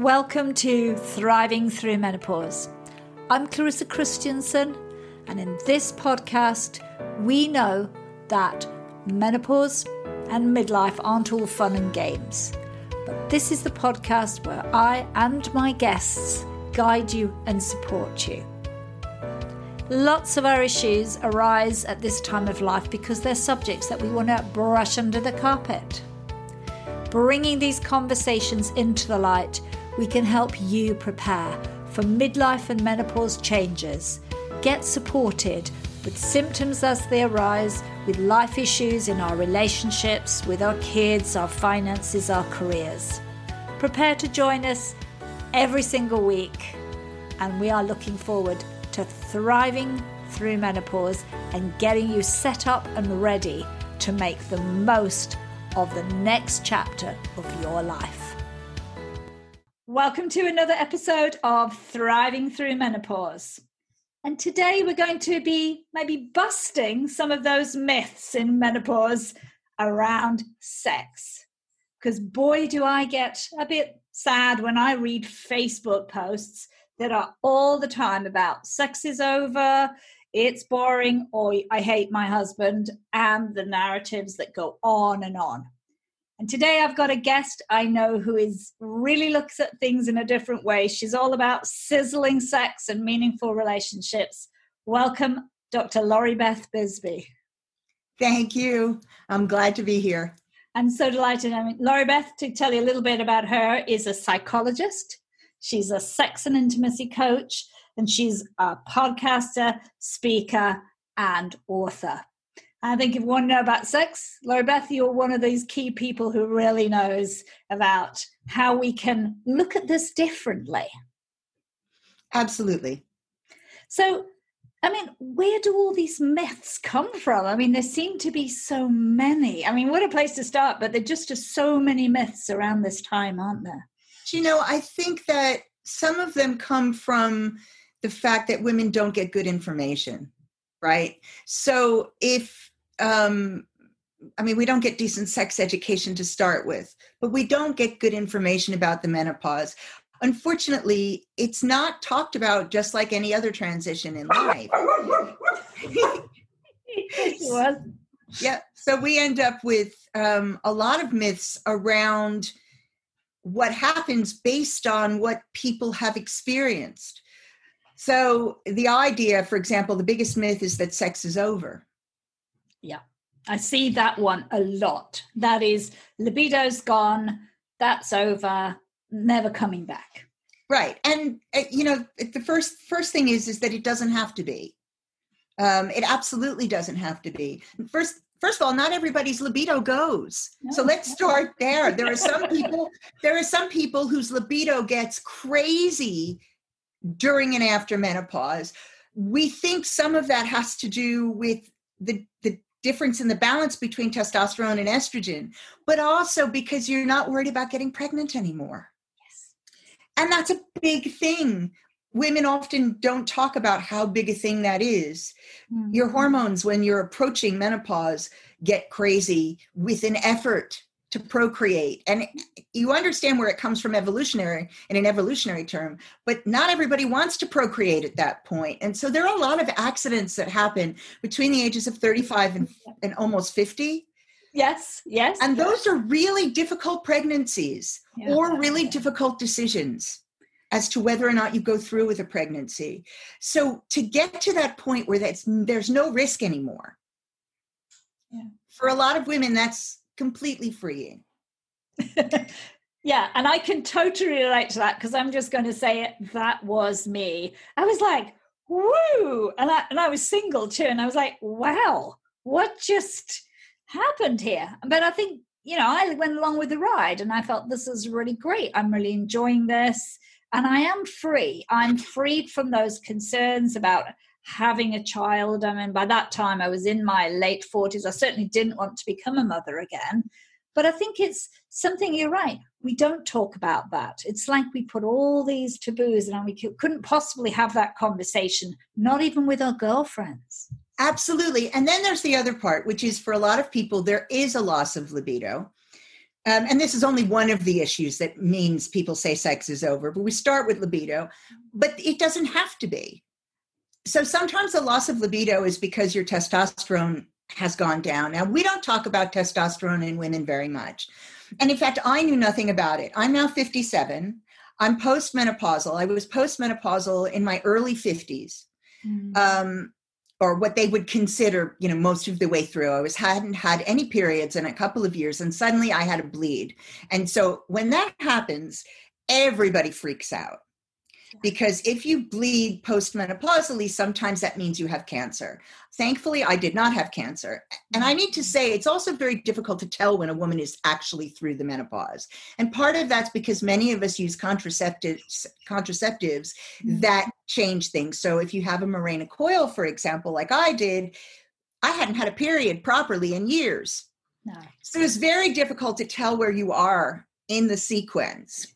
Welcome to Thriving Through Menopause. I'm Clarissa Christensen, and in this podcast, we know that menopause and midlife aren't all fun and games. But this is the podcast where I and my guests guide you and support you. Lots of our issues arise at this time of life because they're subjects that we want to brush under the carpet. Bringing these conversations into the light, we can help you prepare for midlife and menopause changes, get supported with symptoms as they arise, with life issues in our relationships, with our kids, our finances, our careers. Prepare to join us every single week, and we are looking forward to thriving through menopause and getting you set up and ready to make the most of the next chapter of your life. Welcome to another episode of Thriving Through Menopause. And today we're going to be maybe busting some of those myths in menopause around sex. Because boy, do I get a bit sad when I read Facebook posts that are all the time about sex is over, it's boring, or I hate my husband, and the narratives that go on and on. And today I've got a guest I know who is really looks at things in a different way. She's all about sizzling sex and meaningful relationships. Welcome, Dr. Lori Beth Bisbey. Thank you. I'm glad to be here. I'm so delighted. I mean, Lori Beth, to tell you a little bit about her, is a psychologist. She's a sex and intimacy coach, and she's a podcaster, speaker, and author. I think if you want to know about sex, Lori Beth, you're one of these key people who really knows about how we can look at this differently. Absolutely. So, I mean, where do all these myths come from? I mean, there seem to be so many. I mean, what a place to start, but there just so many myths around this time, aren't there? You know, I think that some of them come from the fact that women don't get good information, right? So if, we don't get decent sex education to start with, but we don't get good information about the menopause. Unfortunately, it's not talked about just like any other transition in life. Yeah. So we end up with a lot of myths around what happens based on what people have experienced. So the idea, for example, the biggest myth is that sex is over. Yeah, I see that one a lot. That is, libido's gone, that's over, never coming back. Right. And, you know, the first thing is that it doesn't have to be. It absolutely doesn't have to be. First of all, not everybody's libido goes. No. So let's start there. There are some people whose libido gets crazy during and after menopause. We think some of that has to do with the difference in the balance between testosterone and estrogen, but also because you're not worried about getting pregnant anymore. Yes. And that's a big thing. Women often don't talk about how big a thing that is. Mm-hmm. Your hormones, when you're approaching menopause, get crazy with an effort to procreate. And you understand where it comes from in an evolutionary term, but not everybody wants to procreate at that point. And so there are a lot of accidents that happen between the ages of 35 and almost 50. Yes, yes. And those are really difficult pregnancies or really difficult decisions as to whether or not you go through with a pregnancy. So to get to that point where there's no risk anymore, for a lot of women, that's completely freeing. And I can totally relate to that because I'm just going to say it. That was me. I was like, woo! And I was single too. And I was like, wow, what just happened here? But I think, you know, I went along with the ride and I felt this is really great. I'm really enjoying this. And I am free. I'm freed from those concerns about having a child. I mean, by that time I was in my late 40s. I certainly didn't want to become a mother again. But I think it's something, you're right, we don't talk about that. It's like we put all these taboos and we couldn't possibly have that conversation, not even with our girlfriends. Absolutely. And then there's the other part, which is for a lot of people, there is a loss of libido. And this is only one of the issues that means people say sex is over, but we start with libido, but it doesn't have to be. So sometimes the loss of libido is because your testosterone has gone down. Now, we don't talk about testosterone in women very much. And in fact, I knew nothing about it. I'm now 57. I'm postmenopausal. I was postmenopausal in my early 50s, or what they would consider, you know, most of the way through. I hadn't had any periods in a couple of years, and suddenly I had a bleed. And so when that happens, everybody freaks out. Because if you bleed postmenopausally, sometimes that means you have cancer. Thankfully, I did not have cancer. And I need to say, it's also very difficult to tell when a woman is actually through the menopause. And part of that's because many of us use contraceptives that change things. So if you have a Mirena coil, for example, like I did, I hadn't had a period properly in years. No. So it's very difficult to tell where you are in the sequence,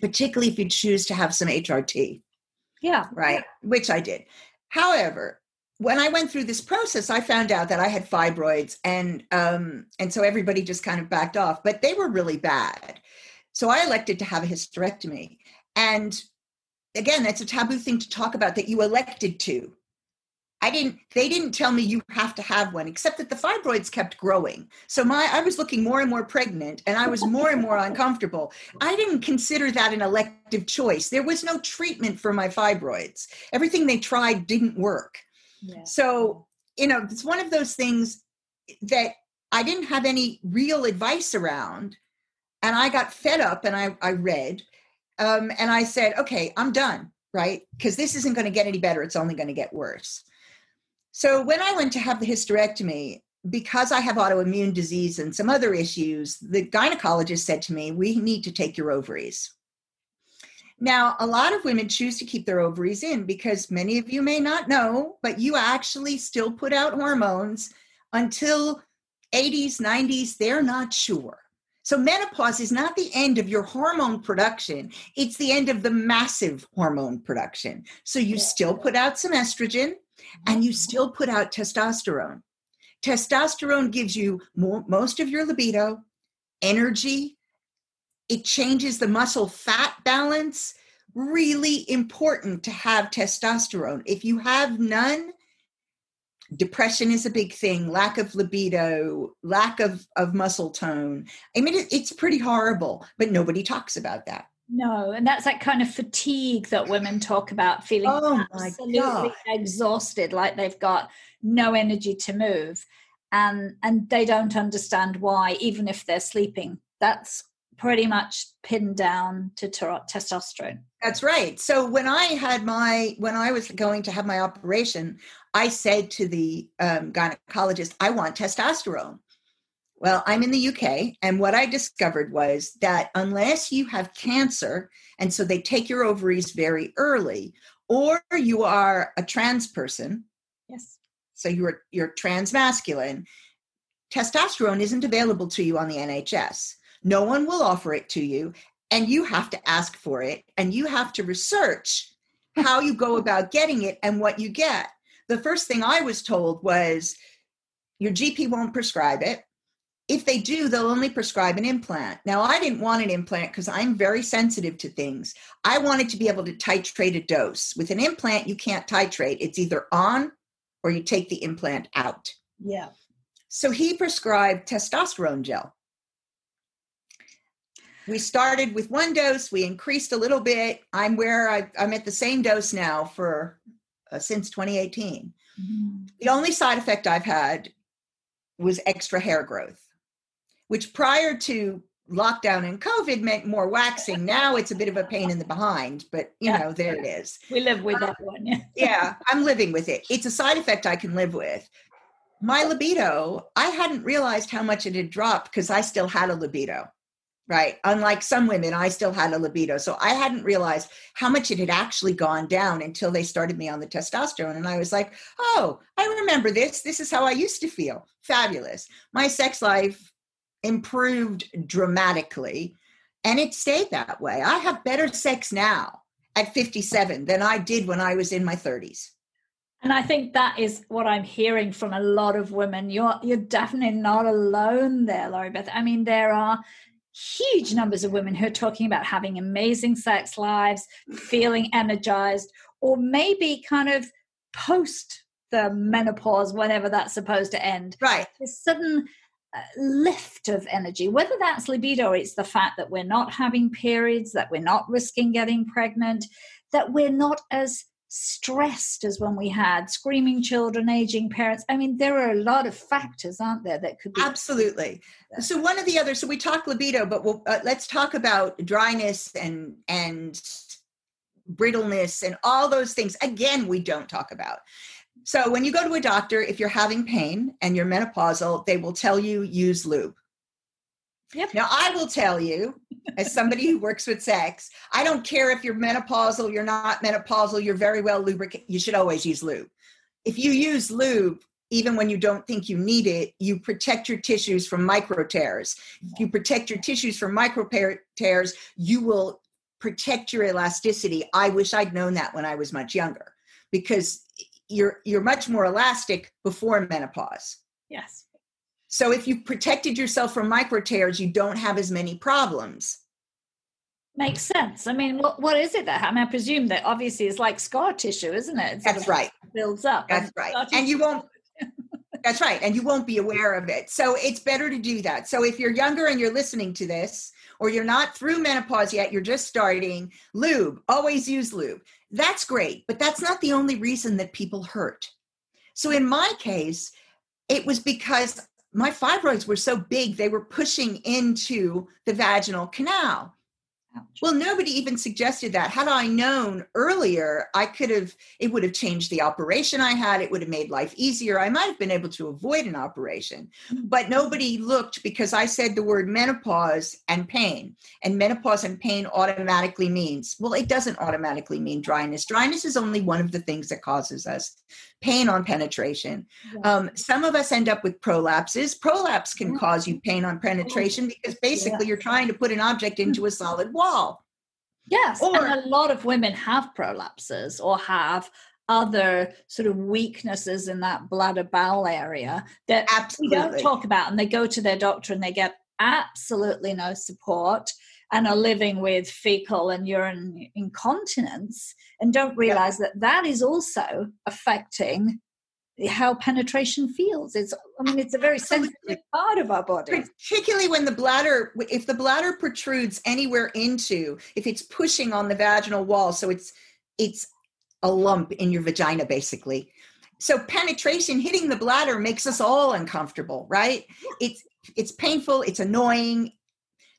particularly if you choose to have some HRT. Yeah. Right. Which I did. However, when I went through this process, I found out that I had fibroids, and so everybody just kind of backed off, but they were really bad. So I elected to have a hysterectomy. And again, that's a taboo thing to talk about, that you elected to. They didn't tell me you have to have one, except that the fibroids kept growing. So I was looking more and more pregnant, and I was more and more uncomfortable. I didn't consider that an elective choice. There was no treatment for my fibroids. Everything they tried didn't work. Yeah. So, you know, it's one of those things that I didn't have any real advice around, and I got fed up, and I read, and I said, okay, I'm done, right? Because this isn't going to get any better. It's only going to get worse. So when I went to have the hysterectomy, because I have autoimmune disease and some other issues, the gynecologist said to me, we need to take your ovaries. Now, a lot of women choose to keep their ovaries in because many of you may not know, but you actually still put out hormones until 80s, 90s, they're not sure. So menopause is not the end of your hormone production. It's the end of the massive hormone production. So you still put out some estrogen. And you still put out testosterone. Testosterone gives you most of your libido, energy. It changes the muscle fat balance. Really important to have testosterone. If you have none, depression is a big thing, lack of libido, lack of muscle tone. I mean, it's pretty horrible, but nobody talks about that. No, and that's that kind of fatigue that women talk about, feeling absolutely exhausted, like they've got no energy to move, and they don't understand why, even if they're sleeping. That's pretty much pinned down to testosterone. That's right. So when I was going to have my operation, I said to the gynecologist, I want testosterone. Well, I'm in the UK, and what I discovered was that unless you have cancer, and so they take your ovaries very early, or you are a trans person, yes, so you're trans masculine, testosterone isn't available to you on the NHS. No one will offer it to you, and you have to ask for it, and you have to research how you go about getting it and what you get. The first thing I was told was your GP won't prescribe it. If they do, they'll only prescribe an implant. Now, I didn't want an implant because I'm very sensitive to things. I wanted to be able to titrate a dose. With an implant, you can't titrate. It's either on or you take the implant out. Yeah. So he prescribed testosterone gel. We started with one dose. We increased a little bit. I'm at the same dose now for since 2018. Mm-hmm. The only side effect I've had was extra hair growth, which prior to lockdown and COVID meant more waxing. Now it's a bit of a pain in the behind, but you know, there it is. We live with that one. Yeah, I'm living with it. It's a side effect I can live with. My libido, I hadn't realized how much it had dropped because I still had a libido, right? Unlike some women, I still had a libido. So I hadn't realized how much it had actually gone down until they started me on the testosterone. And I was like, oh, I remember this. This is how I used to feel. Fabulous. My sex life improved dramatically, and it stayed that way. I have better sex now at 57 than I did when I was in my 30s. And I think that is what I'm hearing from a lot of women. You're definitely not alone there, Lori Beth. I mean, there are huge numbers of women who are talking about having amazing sex lives, feeling energized, or maybe kind of post the menopause, whenever that's supposed to end. Right. This sudden lift of energy, whether that's libido, it's the fact that we're not having periods, that we're not risking getting pregnant, that we're not as stressed as when we had screaming children, aging parents. I mean, there are a lot of factors, aren't there, that could be. Absolutely. So one of the other, so we talked libido, but let's talk about dryness and brittleness and all those things. Again, we don't talk about. So when you go to a doctor, if you're having pain and you're menopausal, they will tell you use lube. Yep. Now, I will tell you, as somebody who works with sex, I don't care if you're menopausal, you're not menopausal, you're very well lubricated. You should always use lube. If you use lube, even when you don't think you need it, you protect your tissues from micro tears. If you protect your tissues from micro tears, you will protect your elasticity. I wish I'd known that when I was much younger, because you're much more elastic before menopause. Yes. So if you've protected yourself from micro tears, you don't have as many problems. Makes sense. I mean, what is it that, I mean, I presume that obviously it's like scar tissue, isn't it? It's that's right. It builds up. That's right. And you won't, that's right. And you won't be aware of it. So it's better to do that. So if you're younger and you're listening to this, or you're not through menopause yet, you're just starting, lube, always use lube. That's great. But that's not the only reason that people hurt. So in my case, it was because my fibroids were so big, they were pushing into the vaginal canal. Ouch. Well, nobody even suggested that. Had I known earlier, it would have changed the operation I had. It would have made life easier. I might have been able to avoid an operation, but nobody looked because I said the word menopause and pain. And menopause and pain automatically means, well, it doesn't automatically mean dryness. Dryness is only one of the things that causes us pain on penetration. Yeah. Some of us end up with prolapses. Prolapse can cause you pain on penetration because basically you're trying to put an object into a solid wall. Yes, and a lot of women have prolapses or have other sort of weaknesses in that bladder bowel area that we don't talk about, and they go to their doctor and they get absolutely no support and are living with fecal and urine incontinence and don't realize that is also affecting how penetration feels. It's a very sensitive part of our body. Particularly when if the bladder protrudes anywhere into, if it's pushing on the vaginal wall, so it's a lump in your vagina, basically. So penetration hitting the bladder makes us all uncomfortable, right? It's painful, it's annoying.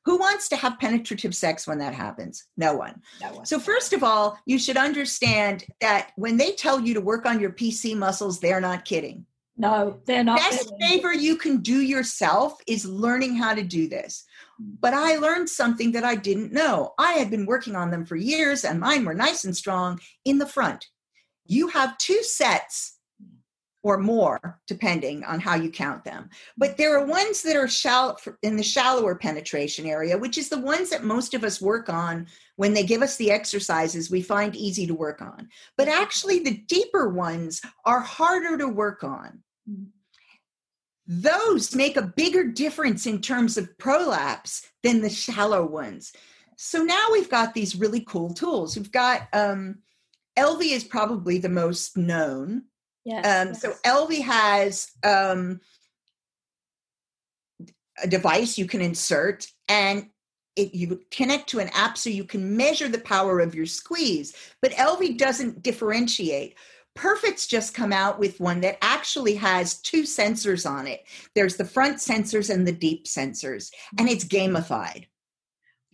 Who wants to have penetrative sex when that happens? No one. So first of all, you should understand that when they tell you to work on your PC muscles, they're not kidding. No, they're not. Best favor you can do yourself is learning how to do this. But I learned something that I didn't know. I had been working on them for years and mine were nice and strong in the front. You have 2 sets or more, depending on how you count them. But there are ones that are shallow, in the shallower penetration area, which is the ones that most of us work on when they give us the exercises we find easy to work on. But actually the deeper ones are harder to work on. Those make a bigger difference in terms of prolapse than the shallow ones. So now we've got these really cool tools. We've got, Elvie is probably the most known. Yes. So Elvie has a device you can insert, and you connect to an app so you can measure the power of your squeeze. But Elvie doesn't differentiate. Perfect's just come out with one that actually has 2 sensors on it. There's the front sensors and the deep sensors, and it's gamified.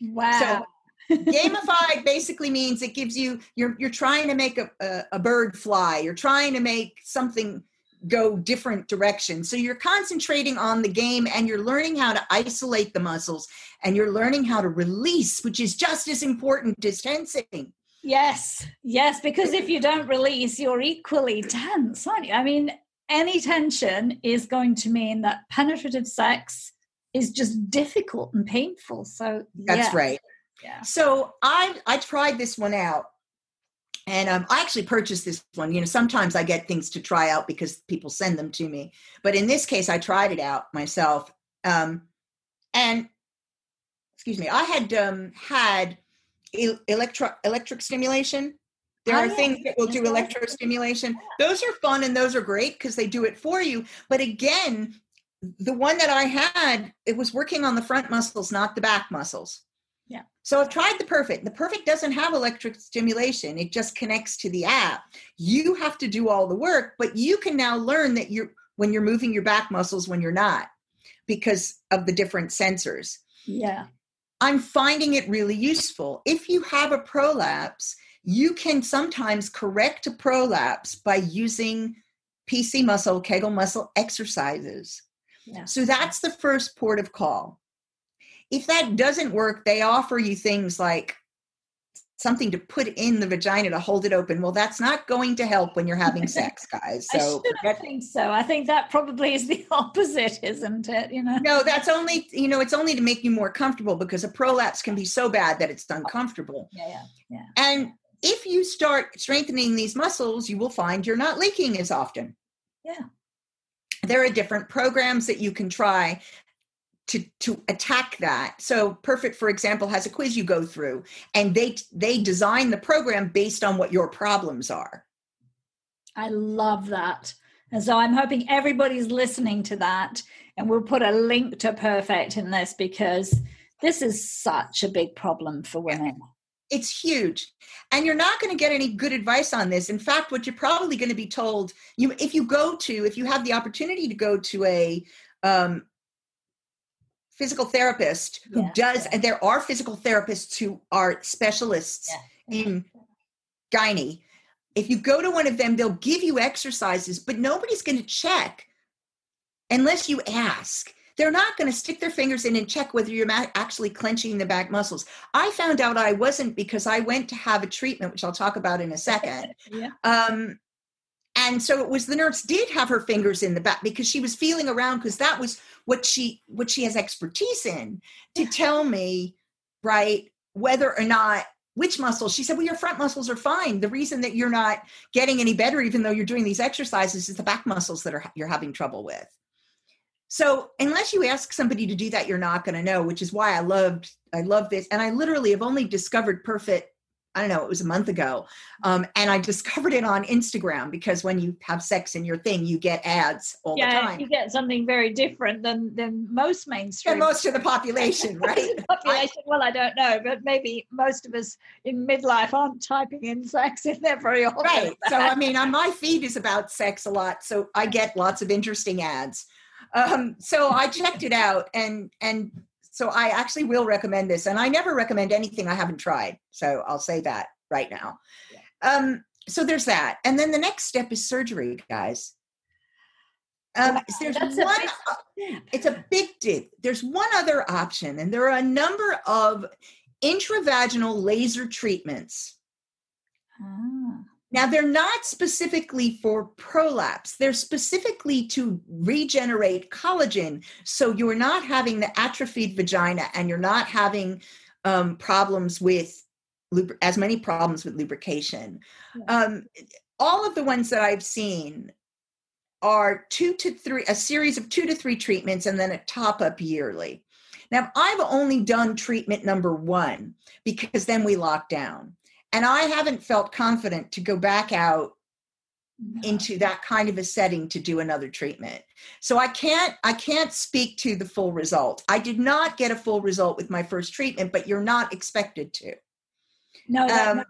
Wow. So gamified basically means it gives you, you're trying to make a bird fly. You're trying to make something go different directions. So you're concentrating on the game and you're learning how to isolate the muscles and you're learning how to release, which is just as important as tensing. Yes. Because if you don't release, you're equally tense, aren't you? I mean, any tension is going to mean that penetrative sex is just difficult and painful. So that's right. Yeah. So I tried this one out And I actually purchased this one. You know, sometimes I get things to try out because people send them to me. But in this case, I tried it out myself. I had electric stimulation. There are things that will do electrostimulation. Those are fun and those are great because they do it for you. But again, the one that I had, it was working on the front muscles, not the back muscles. Yeah. So I've tried the Perfect. The Perfect doesn't have electric stimulation. It just connects to the app. You have to do all the work, but you can now learn that when you're moving your back muscles, when you're not, because of the different sensors. Yeah. I'm finding it really useful. If you have a prolapse, you can sometimes correct a prolapse by using PC muscle, Kegel muscle exercises. Yeah. So that's the first port of call. If that doesn't work, they offer you things like something to put in the vagina to hold it open. Well, that's not going to help when you're having sex, guys. So I think so. I think that probably is the opposite, isn't it? You know? No, that's only, you know, it's only to make you more comfortable because a prolapse can be so bad that it's uncomfortable. Yeah. And if you start strengthening these muscles, you will find you're not leaking as often. Yeah. There are different programs that you can try to attack that. So Perfect, for example, has a quiz you go through, and they design the program based on what your problems are. I love that. And so I'm hoping everybody's listening to that, and we'll put a link to Perfect in this because this is such a big problem for women. It's huge. And you're not going to get any good advice on this. In fact, what you're probably going to be told, if you have the opportunity to go to a physical therapist who does, and there are physical therapists who are specialists in gynae. If you go to one of them, they'll give you exercises, but nobody's going to check unless you ask. They're not going to stick their fingers in and check whether you're actually clenching the back muscles. I found out I wasn't because I went to have a treatment, which I'll talk about in a second. And so it was the nurse did have her fingers in the back because she was feeling around because that was what she has expertise in to tell me, right, whether or not, which muscles. She said, well, your front muscles are fine. The reason that you're not getting any better, even though you're doing these exercises, is the back muscles that you're having trouble with. So unless you ask somebody to do that, you're not going to know, which is why I love this. And I literally have only discovered Perfect, I don't know, it was a month ago. And I discovered it on Instagram because when you have sex in your thing, you get ads all the time. You get something very different than most mainstream. And most of the population, right? I don't know, but maybe most of us in midlife aren't typing in sex in there very often. Right. So, I mean, on my feed is about sex a lot. So I get lots of interesting ads. So I checked it out and so I actually will recommend this, and I never recommend anything I haven't tried. So I'll say that right now. Yeah. So there's that. And then the next step is surgery, guys. It's a big dig. There's one other option, and there are a number of intravaginal laser treatments. Ah. Now, they're not specifically for prolapse. They're specifically to regenerate collagen. So you're not having the atrophied vagina and you're not having problems with lubrication. Yeah. All of the ones that I've seen are a series of 2 to 3 treatments and then a top up yearly. Now, I've only done treatment number 1 because then we locked down. And I haven't felt confident to go back out into that kind of a setting to do another treatment. So I can't speak to the full result. I did not get a full result with my first treatment, but you're not expected to. No,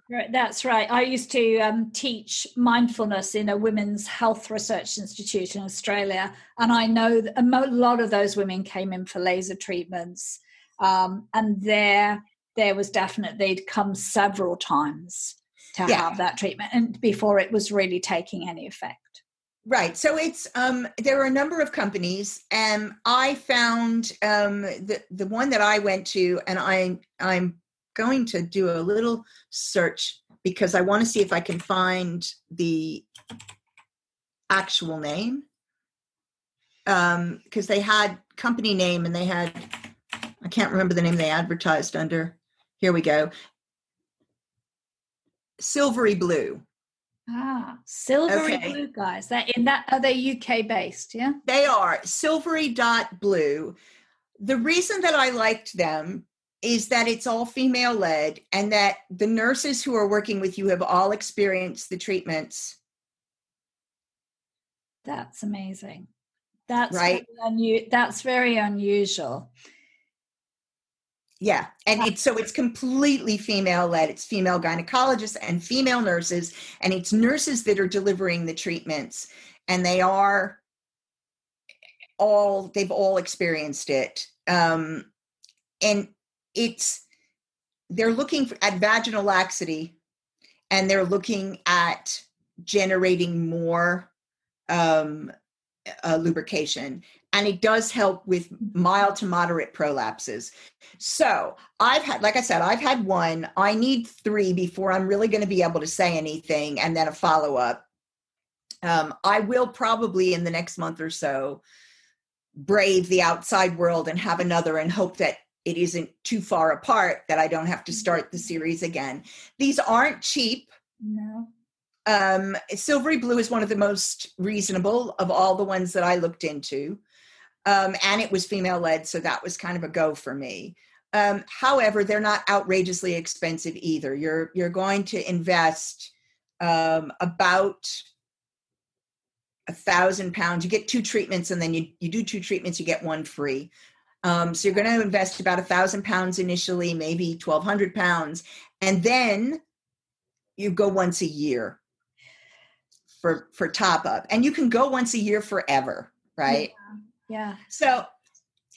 that's right. I used to teach mindfulness in a women's health research institute in Australia. And I know that a lot of those women came in for laser treatments and there was definite, they'd come several times to have that treatment and before it was really taking any effect. Right. So it's, there are a number of companies and I found the one that I went to, and I'm going to do a little search because I want to see if I can find the actual name. Because they had company name and I can't remember the name they advertised under. Here we go. Silvery Blue. Ah, Silvery Blue, guys. Are they UK based? Yeah, they are. Silvery.blue. The reason that I liked them is that it's all female led, and that the nurses who are working with you have all experienced the treatments. That's amazing. That's right. That's very unusual. Yeah. And it's completely female led. It's female gynecologists and female nurses, and it's nurses that are delivering the treatments, and they've all experienced it. And they're looking at vaginal laxity, and they're looking at generating more lubrication, and it does help with mild to moderate prolapses. So I've had one. I need three before I'm really going to be able to say anything, and then a follow-up. I will probably in the next month or so brave the outside world and have another, and hope that it isn't too far apart, that I don't have to start the series again. These aren't cheap. No. Silvery Blue is one of the most reasonable of all the ones that I looked into. And it was female led, so that was kind of a go for me. However, they're not outrageously expensive either. You're going to invest about £1,000. You get two treatments, and then you do two treatments, you get one free. So you're going to invest about £1,000 initially, maybe £1,200, and then you go once a year for top up, and you can go once a year forever, right? Yeah. So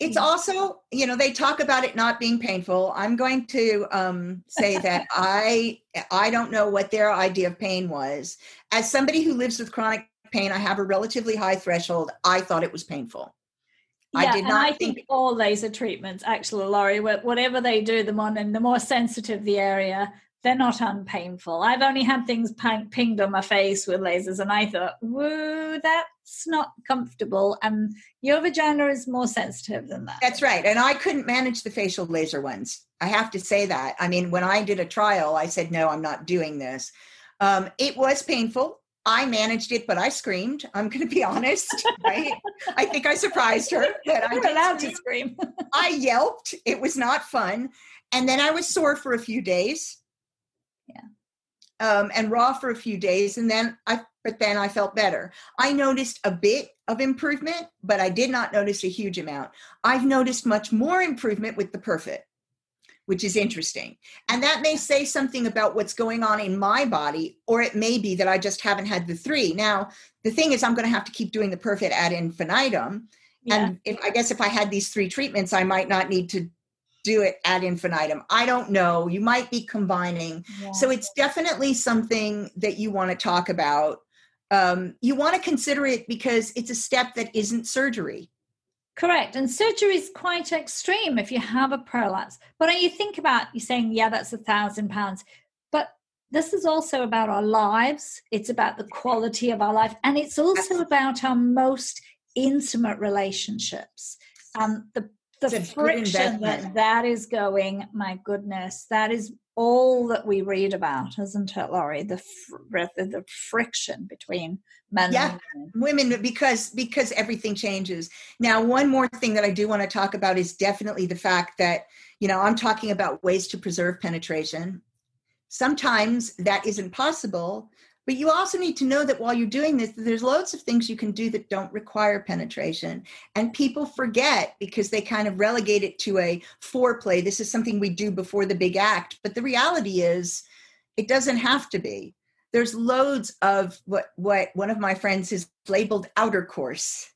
it's also, they talk about it not being painful. I'm going to say that I don't know what their idea of pain was. As somebody who lives with chronic pain, I have a relatively high threshold. I thought it was painful. Yeah, I did not think all laser treatments, actually, Lori, whatever they do them on, and the more sensitive the area, they're not unpainful. I've only had things pinged on my face with lasers, and I thought, woo, that's not comfortable. And your vagina is more sensitive than that. That's right. And I couldn't manage the facial laser ones. I have to say that. I mean, when I did a trial, I said, no, I'm not doing this. It was painful. I managed it, but I screamed. I'm going to be honest, right? I think I surprised her that I'm allowed to scream. I yelped. It was not fun. And then I was sore for a few days. Yeah. And raw for a few days. And then I felt better. I noticed a bit of improvement, but I did not notice a huge amount. I've noticed much more improvement with the Perfect, which is interesting. And that may say something about what's going on in my body, or it may be that I just haven't had the three. Now, the thing is, I'm going to have to keep doing the Perfect ad infinitum. Yeah. And if I had these three treatments, I might not need to do it ad infinitum. I don't know. You might be combining. Yeah. So it's definitely something that you want to talk about. You want to consider it because it's a step that isn't surgery. Correct. And surgery is quite extreme if you have a prolapse. But when you think about, you're saying, yeah, that's £1,000. But this is also about our lives. It's about the quality of our life. And it's also about our most intimate relationships. The friction that is going, my goodness, that is all that we read about, isn't it, Lori? The friction between men and women, because everything changes. Now, one more thing that I do want to talk about is definitely the fact that, I'm talking about ways to preserve penetration. Sometimes that isn't possible, but you also need to know that while you're doing this, there's loads of things you can do that don't require penetration. And people forget because they kind of relegate it to a foreplay. This is something we do before the big act. But the reality is it doesn't have to be. There's loads of what one of my friends has labeled outer course.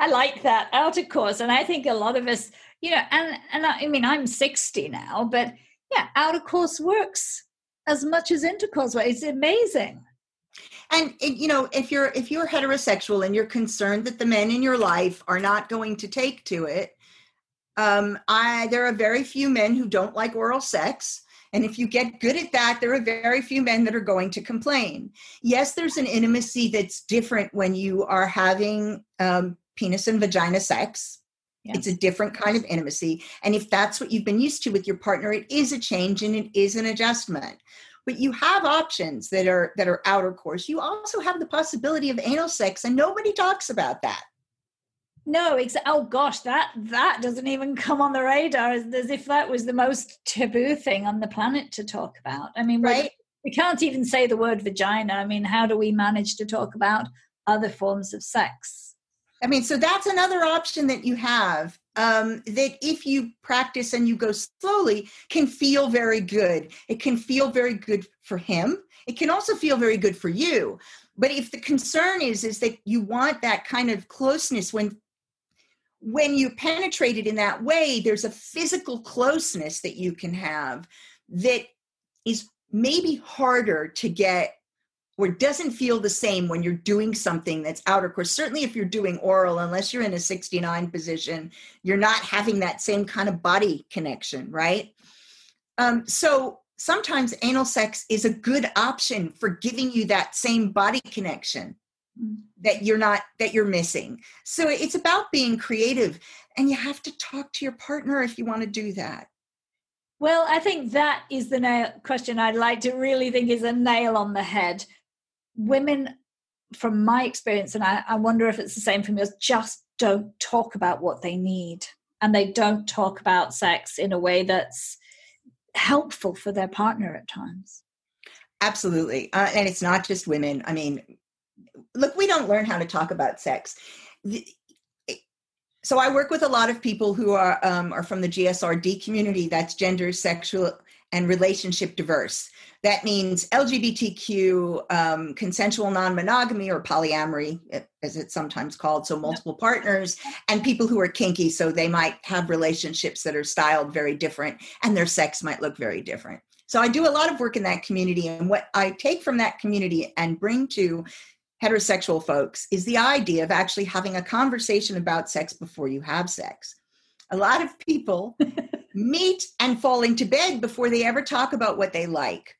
I like that, outer course. And I think a lot of us, and I mean, I'm 60 now, but yeah, outer course works as much as intercourse. It's amazing. And if you're heterosexual and you're concerned that the men in your life are not going to take to it, there are very few men who don't like oral sex. And if you get good at that, there are very few men that are going to complain. Yes, there's an intimacy that's different when you are having penis and vagina sex. Yeah. It's a different kind of intimacy. And if that's what you've been used to with your partner, it is a change and it is an adjustment. But you have options that are outer course. You also have the possibility of anal sex, and nobody talks about that. No, oh gosh, that doesn't even come on the radar as if that was the most taboo thing on the planet to talk about. I mean, right? We can't even say the word vagina. I mean, how do we manage to talk about other forms of sex? I mean, so that's another option that you have, that if you practice and you go slowly, can feel very good. It can feel very good for him. It can also feel very good for you. But if the concern is that you want that kind of closeness, when you penetrate it in that way, there's a physical closeness that you can have that is maybe harder to get, or doesn't feel the same when you're doing something that's outer course. Certainly if you're doing oral, unless you're in a 69 position, you're not having that same kind of body connection, right? So sometimes anal sex is a good option for giving you that same body connection that you're missing. So it's about being creative, and you have to talk to your partner if you want to do that. Well, I think that is the question I'd like to really think is a nail on the head. Women, from my experience, and I wonder if it's the same for me, just don't talk about what they need. And they don't talk about sex in a way that's helpful for their partner at times. Absolutely. And it's not just women. I mean, look, we don't learn how to talk about sex. So I work with a lot of people who are from the GSRD community. That's gender, sexual, and relationship diverse. That means LGBTQ, consensual non-monogamy, or polyamory, as it's sometimes called, so multiple partners, and people who are kinky, so they might have relationships that are styled very different, and their sex might look very different. So I do a lot of work in that community, and what I take from that community and bring to heterosexual folks is the idea of actually having a conversation about sex before you have sex. A lot of people meet and fall into bed before they ever talk about what they like.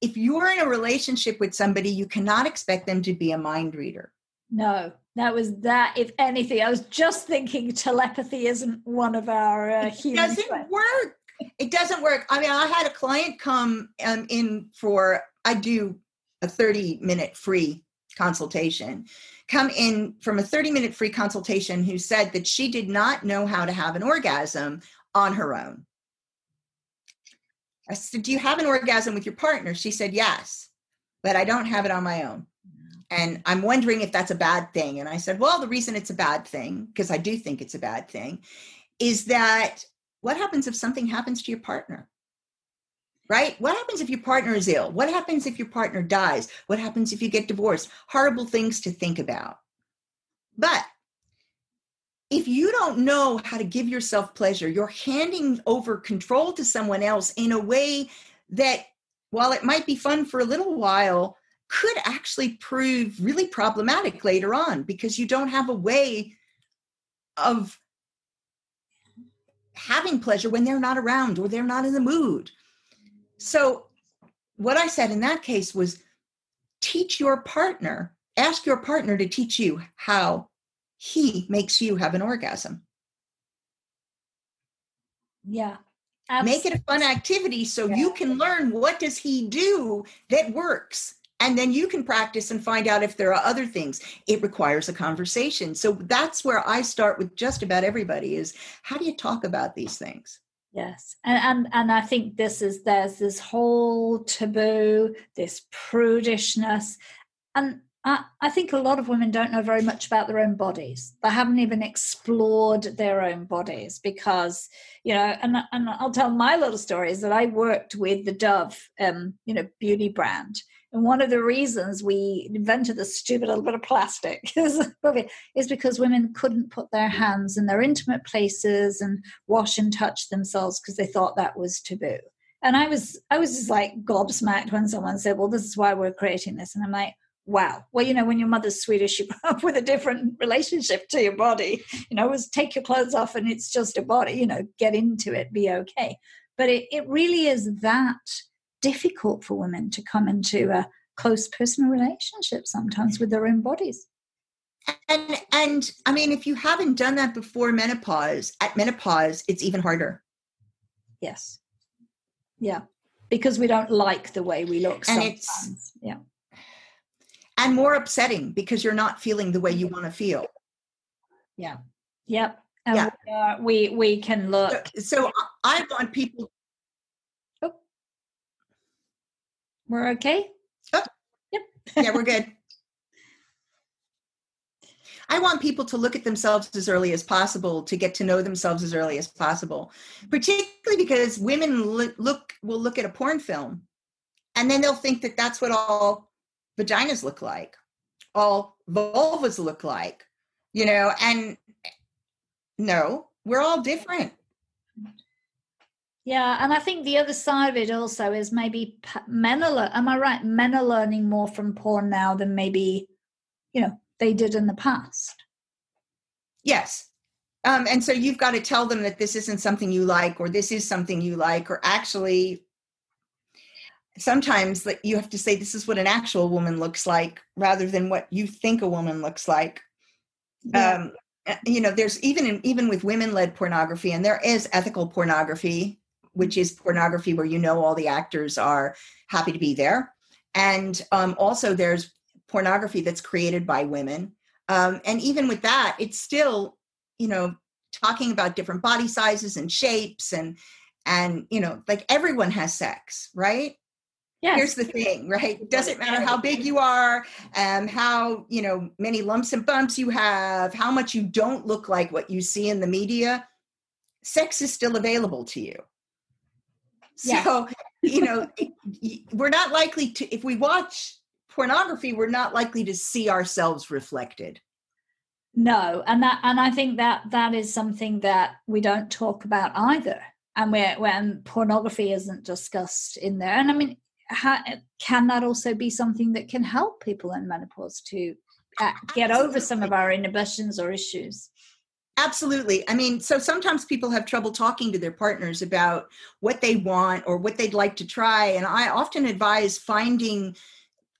If you're in a relationship with somebody, you cannot expect them to be a mind reader. No, that, if anything, I was just thinking telepathy isn't one of our human strengths. It doesn't work. I mean, I had a client come in for, I do a 30-minute free consultation, come in from a 30-minute free consultation, who said that she did not know how to have an orgasm on her own. I said, do you have an orgasm with your partner? She said, yes, but I don't have it on my own. And I'm wondering if that's a bad thing. And I said, well, the reason it's a bad thing, because I do think it's a bad thing, is that what happens if something happens to your partner? Right? What happens if your partner is ill? What happens if your partner dies? What happens if you get divorced? Horrible things to think about. But if you don't know how to give yourself pleasure, you're handing over control to someone else in a way that, while it might be fun for a little while, could actually prove really problematic later on, because you don't have a way of having pleasure when they're not around or they're not in the mood. So what I said in that case was, teach your partner, ask your partner to teach you how he makes you have an orgasm. Yeah. Absolutely. Make it a fun activity so you can learn, what does he do that works? And then you can practice and find out if there are other things. It requires a conversation. So that's where I start with just about everybody is, how do you talk about these things? Yes, and I think there's this whole taboo, this prudishness, and I think a lot of women don't know very much about their own bodies. They haven't even explored their own bodies because, you know, and I'll tell my little story is that I worked with the Dove, beauty brand. And one of the reasons we invented this stupid little bit of plastic is because women couldn't put their hands in their intimate places and wash and touch themselves because they thought that was taboo. And I was just like gobsmacked when someone said, well, this is why we're creating this. And I'm like, wow. Well, you know, when your mother's Swedish, you grew up with a different relationship to your body. You know, it was take your clothes off and it's just a body, you know, get into it, be okay. But it really is that difficult for women to come into a close personal relationship sometimes with their own bodies. And I mean, if you haven't done that before menopause, at menopause, it's even harder. Yes. Yeah. because we don't like the way we look sometimes. And it's, yeah. And more upsetting because you're not feeling the way you want to feel. Yeah. Yep. And yeah. We can look. So I want people. Oh. We're okay. Oh. Yep. Yeah, we're good. I want people to look at themselves as early as possible, to get to know themselves as early as possible, particularly because women will look at a porn film and then they'll think that that's what all vaginas look like, all vulvas look like, you know, and no, we're all different. Yeah, and I think the other side of it also is maybe men are, am I right? Men are learning more from porn now than maybe, you know, they did in the past. Yes. And so you've got to tell them that this isn't something you like, or this is something you like, or actually sometimes that you have to say, this is what an actual woman looks like rather than what you think a woman looks like. Yeah. You know, there's even with women-led pornography, and there is ethical pornography, which is pornography where, you know, all the actors are happy to be there. And also there's pornography that's created by women. And even with that, it's still, you know, talking about different body sizes and shapes and, you know, like everyone has sex, right? Yes. Here's the thing, right? It doesn't matter how big you are, how, you know, many lumps and bumps you have, how much you don't look like what you see in the media, sex is still available to you. Yes. So, you know, we're not likely to, if we watch pornography, we're not likely to see ourselves reflected. No, and I think that is something that we don't talk about either. And when pornography isn't discussed in there, and I mean, how, can that also be something that can help people in menopause to get over some of our inhibitions or issues? Absolutely. I mean, so sometimes people have trouble talking to their partners about what they want or what they'd like to try, and I often advise finding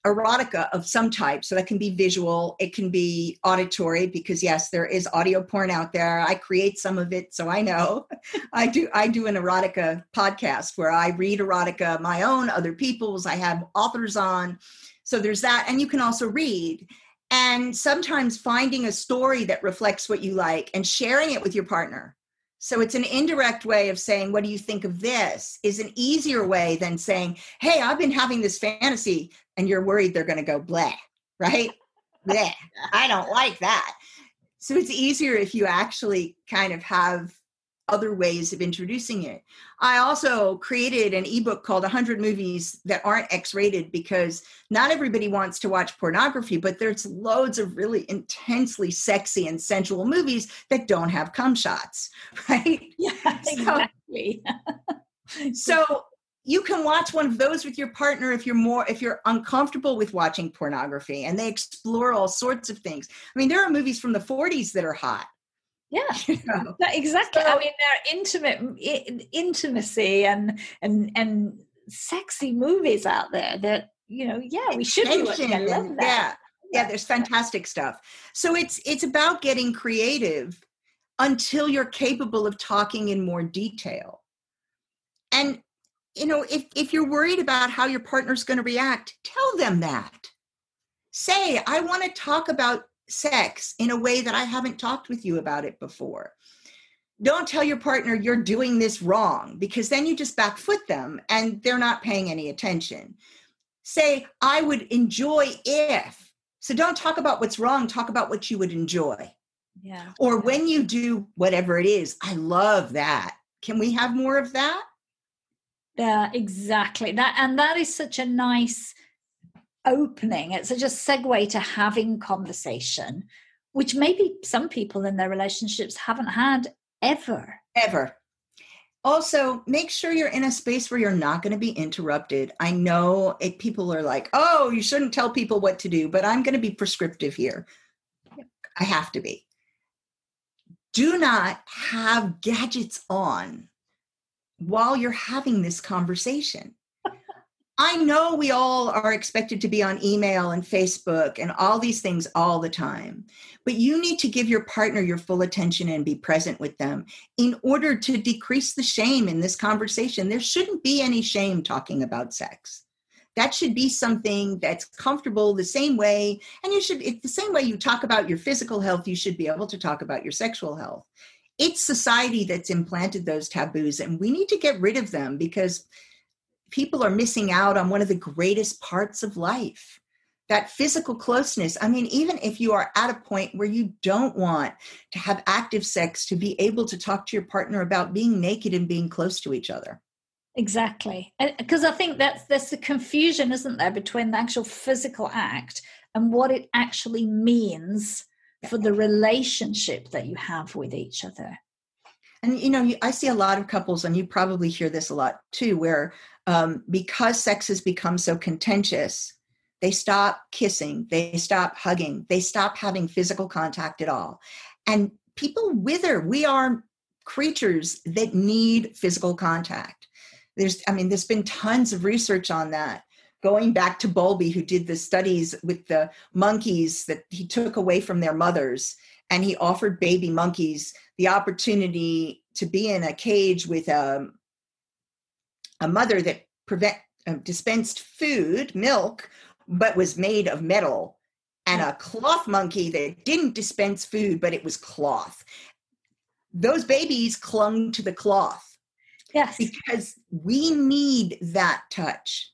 erotica of some type. So that can be visual. It can be auditory, because yes, there is audio porn out there. I create some of it. So I know I do an erotica podcast where I read erotica, my own, other people's, I have authors on. So there's that. And you can also read. And sometimes finding a story that reflects what you like and sharing it with your partner. So it's an indirect way of saying, what do you think of this? Is an easier way than saying, hey, I've been having this fantasy, and you're worried they're going to go bleh, right? Bleh, I don't like that. So it's easier if you actually kind of have other ways of introducing it. I also created an ebook called 100 Movies That Aren't X-Rated, because not everybody wants to watch pornography, but there's loads of really intensely sexy and sensual movies that don't have cum shots, right? Yeah, exactly. So you can watch one of those with your partner if you're uncomfortable with watching pornography, and they explore all sorts of things. I mean, there are movies from the 40s that are hot. Yeah, you know? Exactly. So, I mean, there are intimacy and sexy movies out there that, you know, yeah, we should be watching. I love that. Yeah, there's fantastic stuff. So it's about getting creative until you're capable of talking in more detail. And, you know, if you're worried about how your partner's going to react, tell them that. Say, I want to talk about sex in a way that I haven't talked with you about it before. Don't tell your partner you're doing this wrong, because then you just backfoot them and they're not paying any attention. Say, I would enjoy if. So don't talk about what's wrong, talk about what you would enjoy. Yeah. Or when you do whatever it is, I love that. Can we have more of that? Yeah, exactly. That is such a nice opening. It's such a segue to having conversation, which maybe some people in their relationships haven't had ever. Also, make sure you're in a space where you're not going to be interrupted. I know people are like, oh, you shouldn't tell people what to do, but I'm going to be prescriptive here. Yep. I have to be. Do not have gadgets on while you're having this conversation. I know we all are expected to be on email and Facebook and all these things all the time, but you need to give your partner your full attention and be present with them in order to decrease the shame in this conversation. There shouldn't be any shame talking about sex. That should be something that's comfortable the same way. And you should, it's the same way you talk about your physical health, you should be able to talk about your sexual health. It's society that's implanted those taboos, and we need to get rid of them because people are missing out on one of the greatest parts of life, that physical closeness. I mean, even if you are at a point where you don't want to have active sex, to be able to talk to your partner about being naked and being close to each other. Exactly. Because I think that's the confusion, isn't there, between the actual physical act and what it actually means for the relationship that you have with each other. And, you know, I see a lot of couples, and you probably hear this a lot too, where because sex has become so contentious, they stop kissing, they stop hugging, they stop having physical contact at all. And people wither. We are creatures that need physical contact. There's been tons of research on that. Going back to Bulby, who did the studies with the monkeys that he took away from their mothers, and he offered baby monkeys the opportunity to be in a cage with a mother that dispensed food, milk, but was made of metal, and a cloth monkey that didn't dispense food, but it was cloth. Those babies clung to the cloth. Yes. Because we need that touch.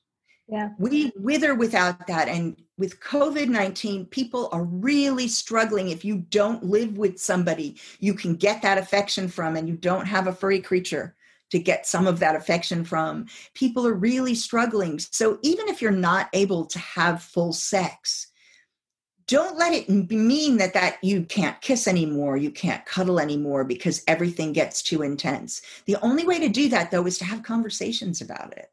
Yeah. We wither without that. And with COVID-19, people are really struggling. If you don't live with somebody you can get that affection from, and you don't have a furry creature to get some of that affection from, people are really struggling. So even if you're not able to have full sex, don't let it mean that you can't kiss anymore, you can't cuddle anymore, because everything gets too intense. The only way to do that, though, is to have conversations about it.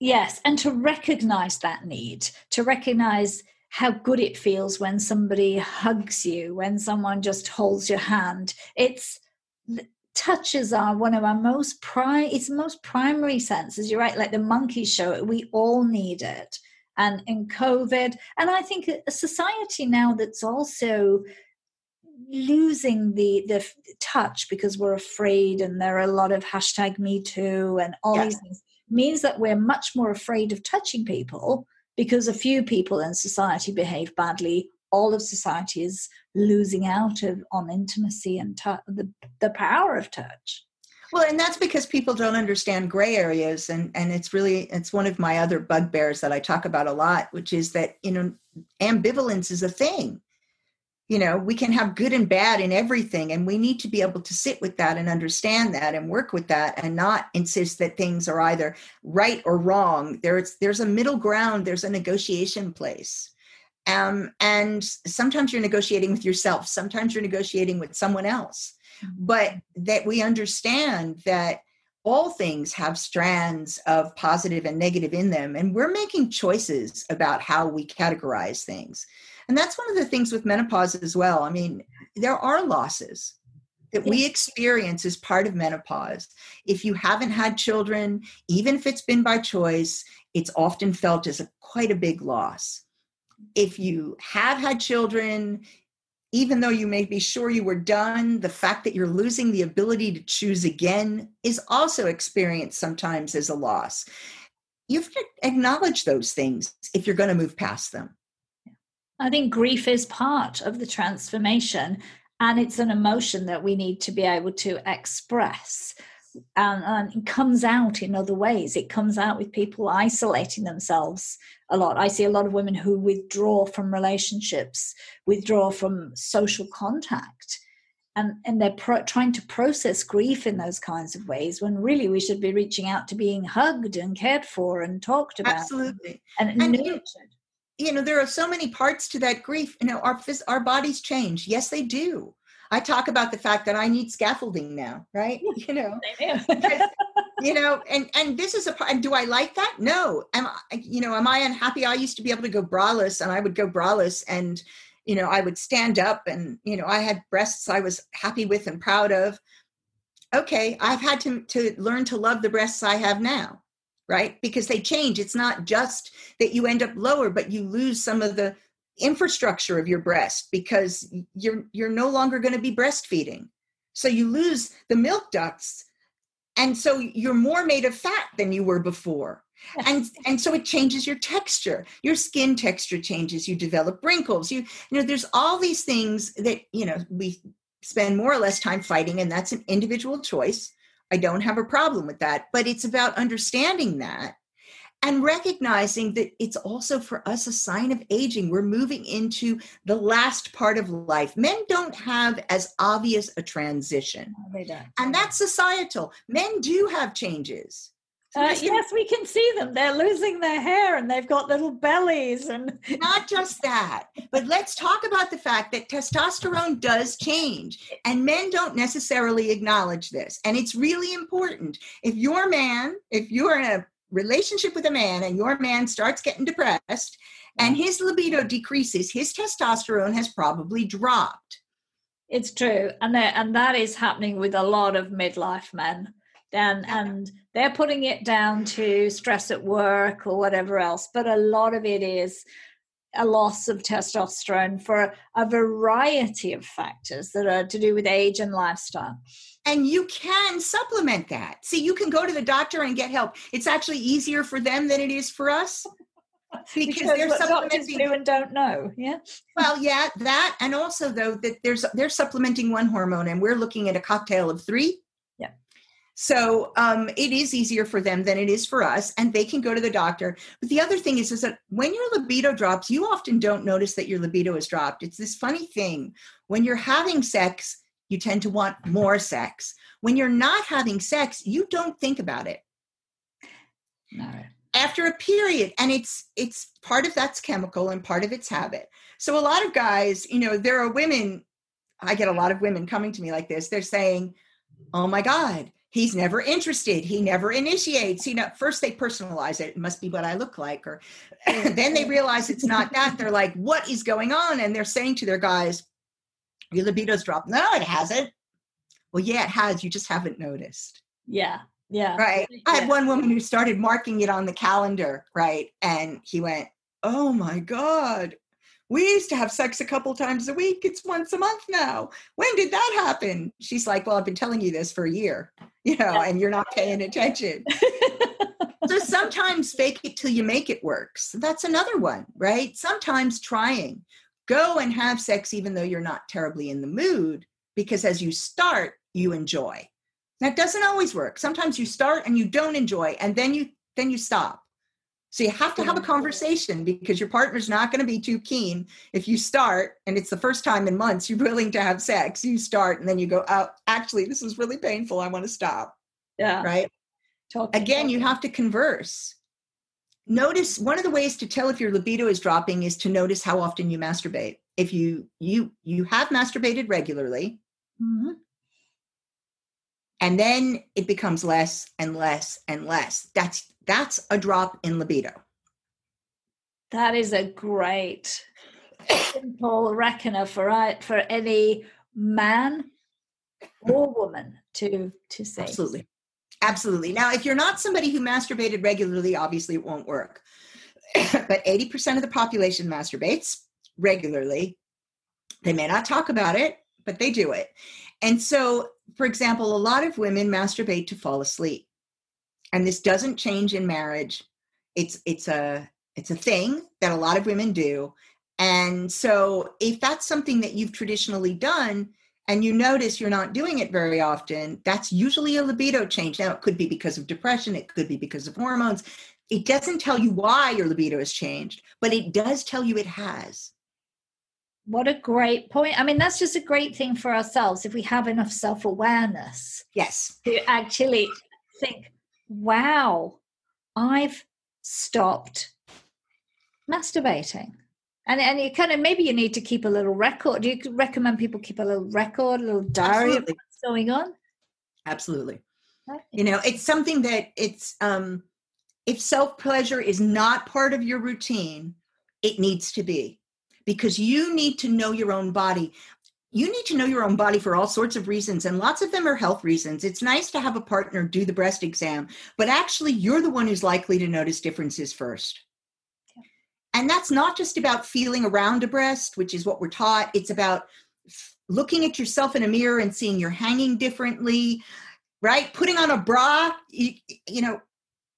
Yes, and to recognize that need, to recognize how good it feels when somebody hugs you, when someone just holds your hand. Touches are one of our most primary senses. You're right, like the monkeys show it. We all need it. And in COVID, and I think a society now that's also losing the touch because we're afraid, and there are a lot of #MeToo and all these things, means that we're much more afraid of touching people because a few people in society behave badly. All of society is losing out on intimacy and the power of touch. Well, and that's because people don't understand gray areas. And it's one of my other bugbears that I talk about a lot, which is that, you know, ambivalence is a thing. You know, we can have good and bad in everything, and we need to be able to sit with that and understand that and work with that, and not insist that things are either right or wrong. There's a middle ground. There's a negotiation place. And sometimes you're negotiating with yourself. Sometimes you're negotiating with someone else. But that we understand that all things have strands of positive and negative in them. And we're making choices about how we categorize things. And that's one of the things with menopause as well. I mean, there are losses that we experience as part of menopause. If you haven't had children, even if it's been by choice, it's often felt as quite a big loss. If you have had children, even though you may be sure you were done, the fact that you're losing the ability to choose again is also experienced sometimes as a loss. You have to acknowledge those things if you're going to move past them. I think grief is part of the transformation, and it's an emotion that we need to be able to express, and it comes out in other ways. It comes out with people isolating themselves a lot. I see a lot of women who withdraw from relationships, withdraw from social contact, and they're trying to process grief in those kinds of ways, when really we should be reaching out to being hugged and cared for and talked about. Absolutely. And nurtured. You know, there are so many parts to that grief. You know, our bodies change. Yes, they do. I talk about the fact that I need scaffolding now, right? You know, because, you know, and this is a part. And do I like that? No. Am I unhappy? I used to be able to go braless, and I would go braless, and, you know, I would stand up, and, you know, I had breasts I was happy with and proud of. Okay. I've had to learn to love the breasts I have now. right? Because they change. It's not just that you end up lower, but you lose some of the infrastructure of your breast because you're no longer going to be breastfeeding. So you lose the milk ducts. And so you're more made of fat than you were before. And so it changes your texture. Your skin texture changes. You develop wrinkles. You know, there's all these things that, you know, we spend more or less time fighting, and that's an individual choice. I don't have a problem with that, but it's about understanding that and recognizing that it's also for us a sign of aging. We're moving into the last part of life. Men don't have as obvious a transition. Oh, they don't. And that's societal. Men do have changes. Yes, we can see them. They're losing their hair and they've got little bellies. And not just that, but let's talk about the fact that testosterone does change and men don't necessarily acknowledge this. And it's really important. If you're a man, if you're in a relationship with a man and your man starts getting depressed and his libido decreases, his testosterone has probably dropped. It's true. And that is happening with a lot of midlife men. And they're putting it down to stress at work or whatever else. But a lot of it is a loss of testosterone for a variety of factors that are to do with age and lifestyle. And you can supplement that. See, you can go to the doctor and get help. It's actually easier for them than it is for us. Because they're supplementing do and don't know. Yeah. Well, yeah, that. And also, though, that they're supplementing one hormone and we're looking at a cocktail of three. So it is easier for them than it is for us, and they can go to the doctor. But the other thing is that when your libido drops, you often don't notice that your libido has dropped. It's this funny thing. When you're having sex, you tend to want more sex. When you're not having sex, you don't think about it. No. After a period, and it's part of that's chemical and part of it's habit. So a lot of guys, you know, there are women, I get a lot of women coming to me like this. They're saying, oh my God, he's never interested. He never initiates. You know, first they personalize it. It must be what I look like. Or then they realize it's not that. They're like, what is going on? And they're saying to their guys, your libido's dropped. No, it hasn't. Well, yeah, it has. You just haven't noticed. Yeah. Yeah. Right. Yeah. I had one woman who started marking it on the calendar. Right. And he went, oh my God, we used to have sex a couple times a week. It's once a month now. When did that happen? She's like, well, I've been telling you this for a year, you know, and you're not paying attention. So sometimes fake it till you make it works. That's another one, right? Sometimes trying. Go and have sex even though you're not terribly in the mood, because as you start, you enjoy. That doesn't always work. Sometimes you start and you don't enjoy, and then you stop. So you have to have a conversation because your partner's not going to be too keen if you start and it's the first time in months you're willing to have sex. You start and then you go, oh, actually, this is really painful. I want to stop. Yeah. Right. Totally. Again, you have to converse. Notice one of the ways to tell if your libido is dropping is to notice how often you masturbate. If you have masturbated regularly, mm-hmm. and then it becomes less and less and less. That's a drop in libido. That is a great simple reckoner for any man or woman to say. Absolutely. Absolutely. Now, if you're not somebody who masturbated regularly, obviously it won't work. But 80% of the population masturbates regularly. They may not talk about it, but they do it. And so, for example, a lot of women masturbate to fall asleep. And this doesn't change in marriage. It's a thing that a lot of women do. And so if that's something that you've traditionally done and you notice you're not doing it very often, that's usually a libido change. Now, it could be because of depression. It could be because of hormones. It doesn't tell you why your libido has changed, but it does tell you it has. What a great point. I mean, that's just a great thing for ourselves if we have enough self-awareness. Yes. To actually think, wow, I've stopped masturbating. And you kind of, maybe you need to keep a little record. Do you recommend people keep a little record, a little diary Absolutely. Of what's going on? Absolutely. Okay. You know, it's something that it's, if self-pleasure is not part of your routine, it needs to be because you need to know your own body. You need to know your own body for all sorts of reasons, and lots of them are health reasons. It's nice to have a partner do the breast exam, but actually you're the one who's likely to notice differences first. Yeah. And that's not just about feeling around a breast, which is what we're taught. It's about looking at yourself in a mirror and seeing you're hanging differently, right? Putting on a bra, you know,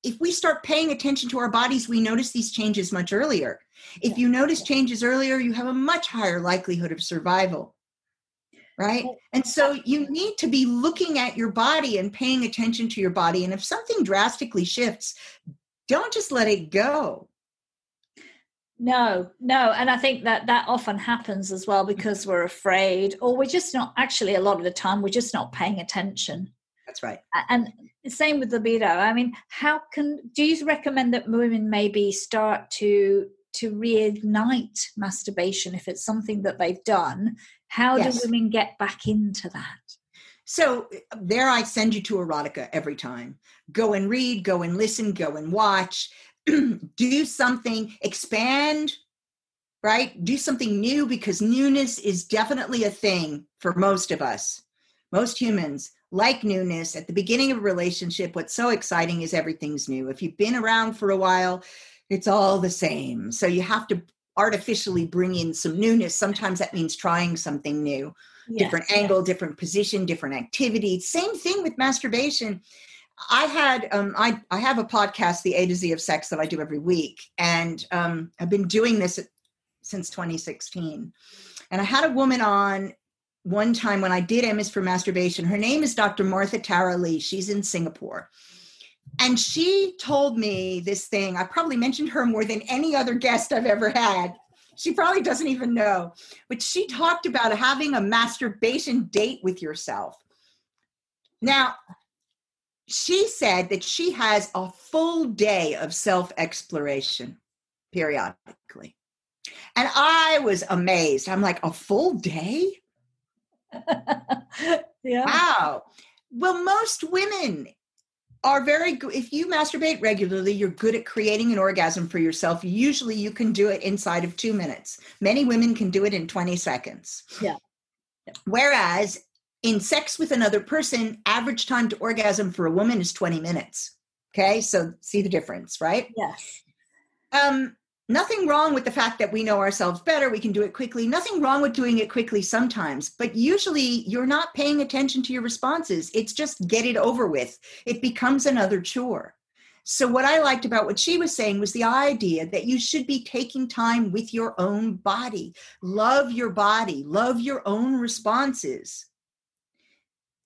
if we start paying attention to our bodies, we notice these changes much earlier. If you notice changes earlier, you have a much higher likelihood of survival. Right? And so you need to be looking at your body and paying attention to your body. And if something drastically shifts, don't just let it go. No. And I think that often happens as well because we're afraid, or we're just not, actually a lot of the time, we're just not paying attention. That's right. And the same with libido. I mean, do you recommend that women maybe start to reignite masturbation if it's something that they've done? How yes. do women get back into that? So there I send you to erotica every time. Go and read, go and listen, go and watch, do something, expand, right? Do something new, because newness is definitely a thing for most of us. Most humans like newness. At the beginning of a relationship, what's so exciting is everything's new. If you've been around for a while, it's all the same. So you have to artificially bring in some newness. Sometimes that means trying something new, different angle, different position, different activity. Same thing with masturbation. I have a podcast, the A to Z of Sex, that I do every week. And I've been doing this since 2016. And I had a woman on one time when I did M is for Masturbation. Her name is Dr. Martha Tara Lee. She's in Singapore. And she told me this thing. I probably mentioned her more than any other guest I've ever had. She probably doesn't even know. But she talked about having a masturbation date with yourself. Now, she said that she has a full day of self-exploration periodically. And I was amazed. I'm like, a full day? Yeah. Wow. Well, most women are very good. If you masturbate regularly, you're good at creating an orgasm for yourself. Usually you can do it inside of 2 minutes. Many women can do it in 20 seconds. Yeah. Whereas in sex with another person, average time to orgasm for a woman is 20 minutes. Okay. So see the difference, right? Yes. Nothing wrong with the fact that we know ourselves better. We can do it quickly. Nothing wrong with doing it quickly sometimes, but usually you're not paying attention to your responses. It's just get it over with. It becomes another chore. So what I liked about what she was saying was the idea that you should be taking time with your own body. Love your body. Love your own responses.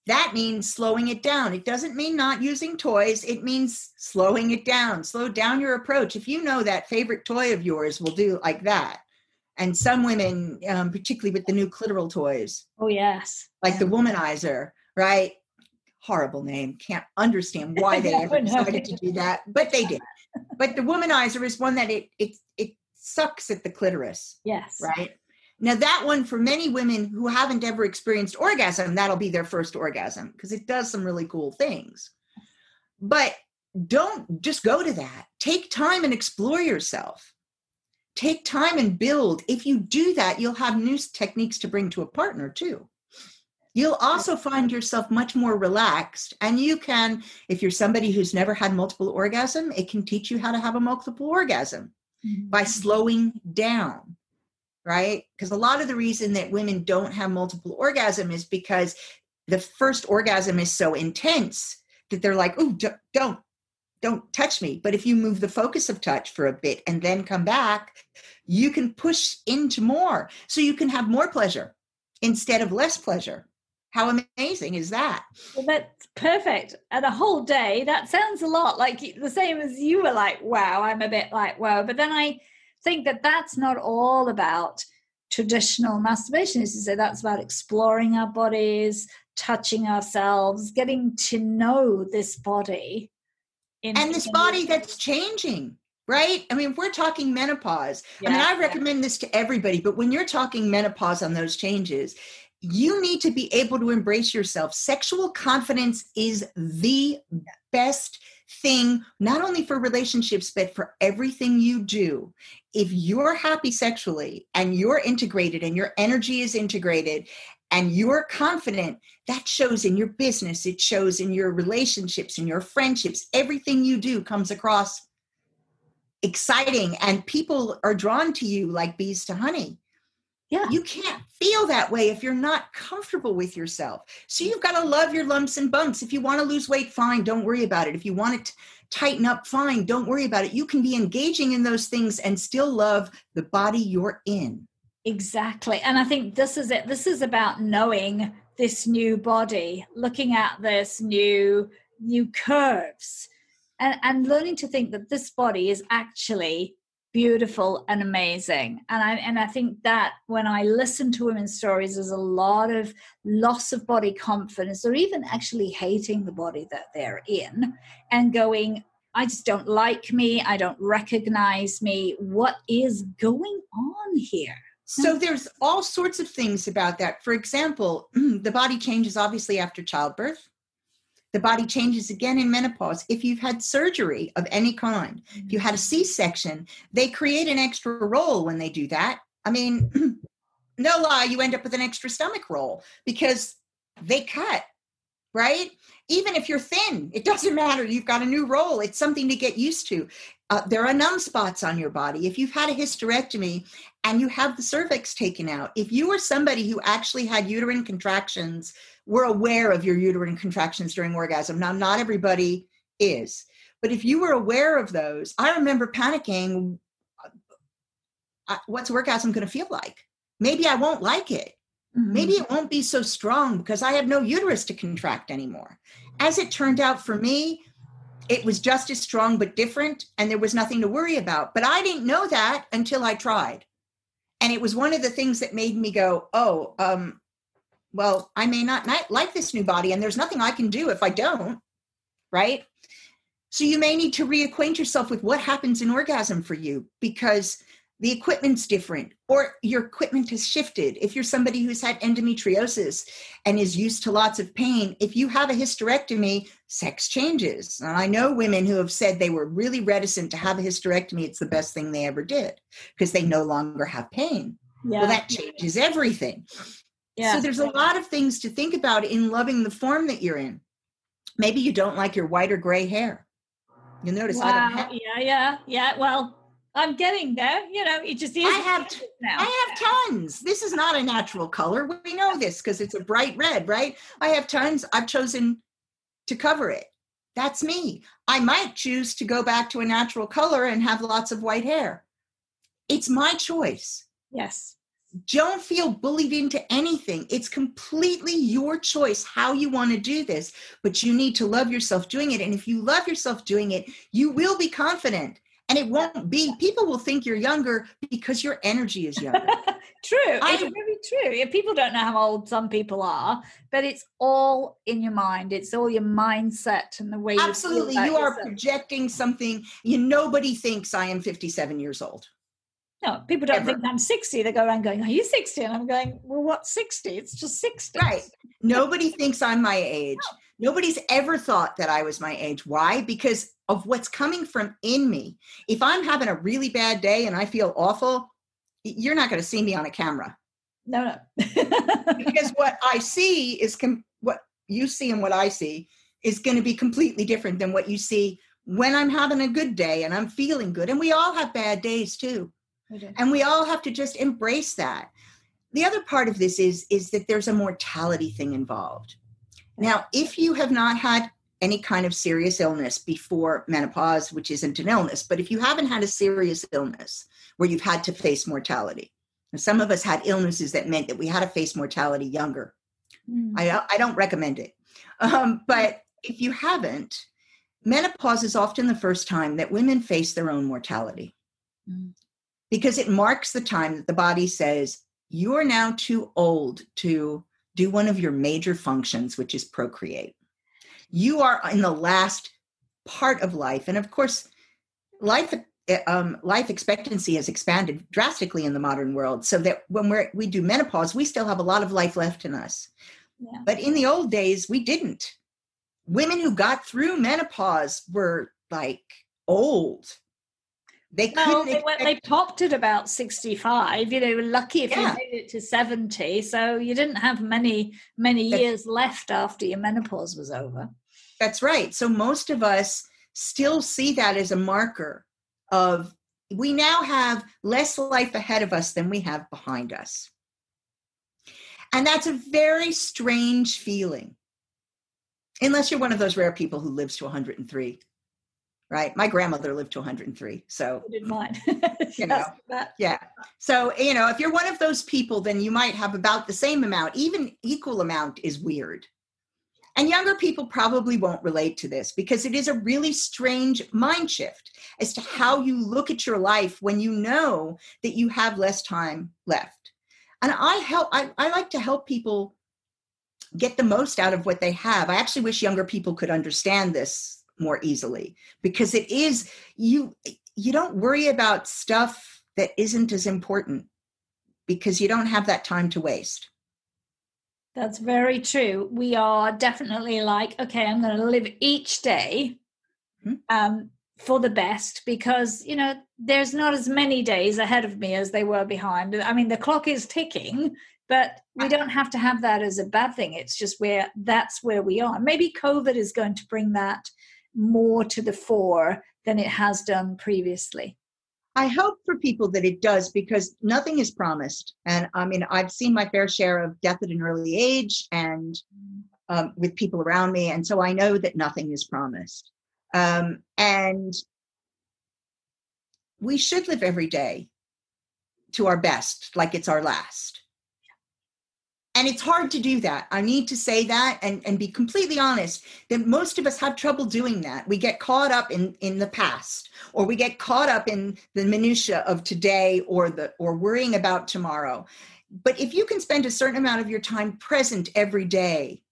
That means slowing it down. It doesn't mean not using toys. It means slowing it down. Slow down your approach. If you know that favorite toy of yours will do like that. And some women, particularly with the new clitoral toys. Oh, yes. Like the Womanizer, right? Horrible name. Can't understand why they ever decided to do that. But they did. But the Womanizer is one that it sucks at the clitoris. Yes. Right? Now, that one, for many women who haven't ever experienced orgasm, that'll be their first orgasm because it does some really cool things. But don't just go to that. Take time and explore yourself. Take time and build. If you do that, you'll have new techniques to bring to a partner too. You'll also find yourself much more relaxed. And you can, if you're somebody who's never had multiple orgasm, it can teach you how to have a multiple orgasm by slowing down. Right? Because a lot of the reason that women don't have multiple orgasm is because the first orgasm is so intense that they're like, oh, don't touch me. But if you move the focus of touch for a bit and then come back, you can push into more. So you can have more pleasure instead of less pleasure. How amazing is that? Well, that's perfect. And a whole day, that sounds a lot like the same as you were like, wow, I'm a bit like, wow. But then I think that that's not all about traditional masturbation. As you say, that's about exploring our bodies, touching ourselves, getting to know this body. And this body that's changing, right? I mean, we're talking menopause. Yeah. I mean, I recommend this to everybody, but when you're talking menopause on those changes, you need to be able to embrace yourself. Sexual confidence is the best thing, not only for relationships, but for everything you do. If you're happy sexually and you're integrated and your energy is integrated and you're confident, that shows in your business, it shows in your relationships, in your friendships. Everything you do comes across exciting, and people are drawn to you like bees to honey. Yeah. You can't feel that way if you're not comfortable with yourself. So you've got to love your lumps and bumps. If you want to lose weight, fine, don't worry about it. If you want to tighten up, fine, don't worry about it. You can be engaging in those things and still love the body you're in. Exactly. And I think this is it. This is about knowing this new body, looking at this new curves, and learning to think that this body is actually beautiful and amazing. And I think that when I listen to women's stories, there's a lot of loss of body confidence, or even actually hating the body that they're in and going, I just don't like me. I don't recognize me. What is going on here? So there's all sorts of things about that. For example, the body changes obviously after childbirth. The body changes again in menopause. If you've had surgery of any kind, if you had a C-section, they create an extra roll when they do that. I mean, no lie, you end up with an extra stomach roll because they cut, right? Even if you're thin, it doesn't matter. You've got a new roll. It's something to get used to. There are numb spots on your body. If you've had a hysterectomy and you have the cervix taken out, if you were somebody who actually had uterine contractions, were aware of your uterine contractions during orgasm. Now, not everybody is, but if you were aware of those, I remember panicking, what's orgasm going to feel like? Maybe I won't like it. Mm-hmm. Maybe it won't be so strong because I have no uterus to contract anymore. As it turned out for me, it was just as strong, but different. And there was nothing to worry about. But I didn't know that until I tried. And it was one of the things that made me go, well, I may not like this new body, and there's nothing I can do if I don't. Right. So you may need to reacquaint yourself with what happens in orgasm for you, because the equipment's different, or your equipment has shifted. If you're somebody who's had endometriosis and is used to lots of pain, if you have a hysterectomy, sex changes. And I know women who have said they were really reticent to have a hysterectomy. It's the best thing they ever did because they no longer have pain. Yeah. Well, that changes everything. Yeah. So there's a lot of things to think about in loving the form that you're in. Maybe you don't like your white or gray hair. You'll notice. Wow. I don't have it. Yeah. Well, I'm getting there. You know, it just is. I have tons. This is not a natural color. We know this because it's a bright red, right? I have tons. I've chosen to cover it. That's me. I might choose to go back to a natural color and have lots of white hair. It's my choice. Yes. Don't feel bullied into anything. It's completely your choice how you want to do this, but you need to love yourself doing it. And if you love yourself doing it, you will be confident. And it won't be, people will think you're younger because your energy is younger. True. It's really true. People don't know how old some people are, but it's all in your mind. It's all your mindset and the way you absolutely. You are yourself. Projecting something. Nobody thinks I am 57 years old. No, people don't think I'm 60. They go around going, are you 60? And I'm going, well, what's 60? It's just 60. Right. Nobody thinks I'm my age. No. Nobody's ever thought that I was my age. Why? Because of what's coming from in me. If I'm having a really bad day and I feel awful, you're not going to see me on a camera. No. Because what I see is what you see and what I see is going to be completely different than what you see when I'm having a good day and I'm feeling good. And we all have bad days too. And we all have to just embrace that. The other part of this is that there's a mortality thing involved. Now, if you have not had any kind of serious illness before menopause, which isn't an illness, but if you haven't had a serious illness where you've had to face mortality, and some of us had illnesses that meant that we had to face mortality younger. Mm. I don't recommend it. But if you haven't, menopause is often the first time that women face their own mortality. Mm. Because it marks the time that the body says, you are now too old to do one of your major functions, which is procreate. You are in the last part of life. And of course, life expectancy has expanded drastically in the modern world, so that when we do menopause, we still have a lot of life left in us. Yeah. But in the old days, we didn't. Women who got through menopause were like old. They topped at about 65. You know, were lucky if you made it to 70. So you didn't have many years left after your menopause was over. That's right. So most of us still see that as a marker of we now have less life ahead of us than we have behind us. And that's a very strange feeling. Unless you're one of those rare people who lives to 103, right? My grandmother lived to 103, so. I didn't mind. You know, yeah. So, you know, if you're one of those people, then you might have about the same amount. Even equal amount is weird. And younger people probably won't relate to this because it is a really strange mind shift as to how you look at your life when you know that you have less time left. And I like to help people get the most out of what they have. I actually wish younger people could understand this more easily because it is, you don't worry about stuff that isn't as important because you don't have that time to waste. That's very true. We are definitely like, okay, I'm going to live each day for the best because, you know, there's not as many days ahead of me as they were behind. I mean, the clock is ticking, but we don't have to have that as a bad thing. It's just that's where we are. Maybe COVID is going to bring that more to the fore than it has done previously. I hope for people that it does because nothing is promised. And I mean, I've seen my fair share of death at an early age and with people around me. And so I know that nothing is promised. And we should live every day to our best, like it's our last. And it's hard to do that. I need to say that and be completely honest that most of us have trouble doing that. We get caught up in the past, or we get caught up in the minutia of today or worrying about tomorrow. But if you can spend a certain amount of your time present every day,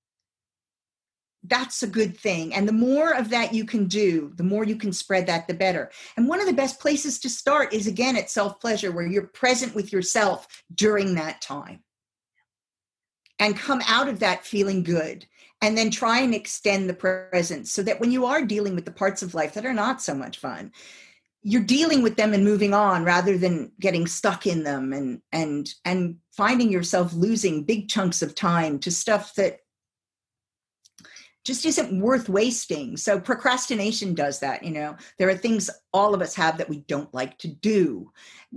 that's a good thing. And the more of that you can do, the more you can spread that, the better. And one of the best places to start is, again, at self-pleasure, where you're present with yourself during that time. And come out of that feeling good, and then try and extend the presence so that when you are dealing with the parts of life that are not so much fun, you're dealing with them and moving on rather than getting stuck in them and finding yourself losing big chunks of time to stuff that just isn't worth wasting. So procrastination does that, you know. There are things all of us have that we don't like to do,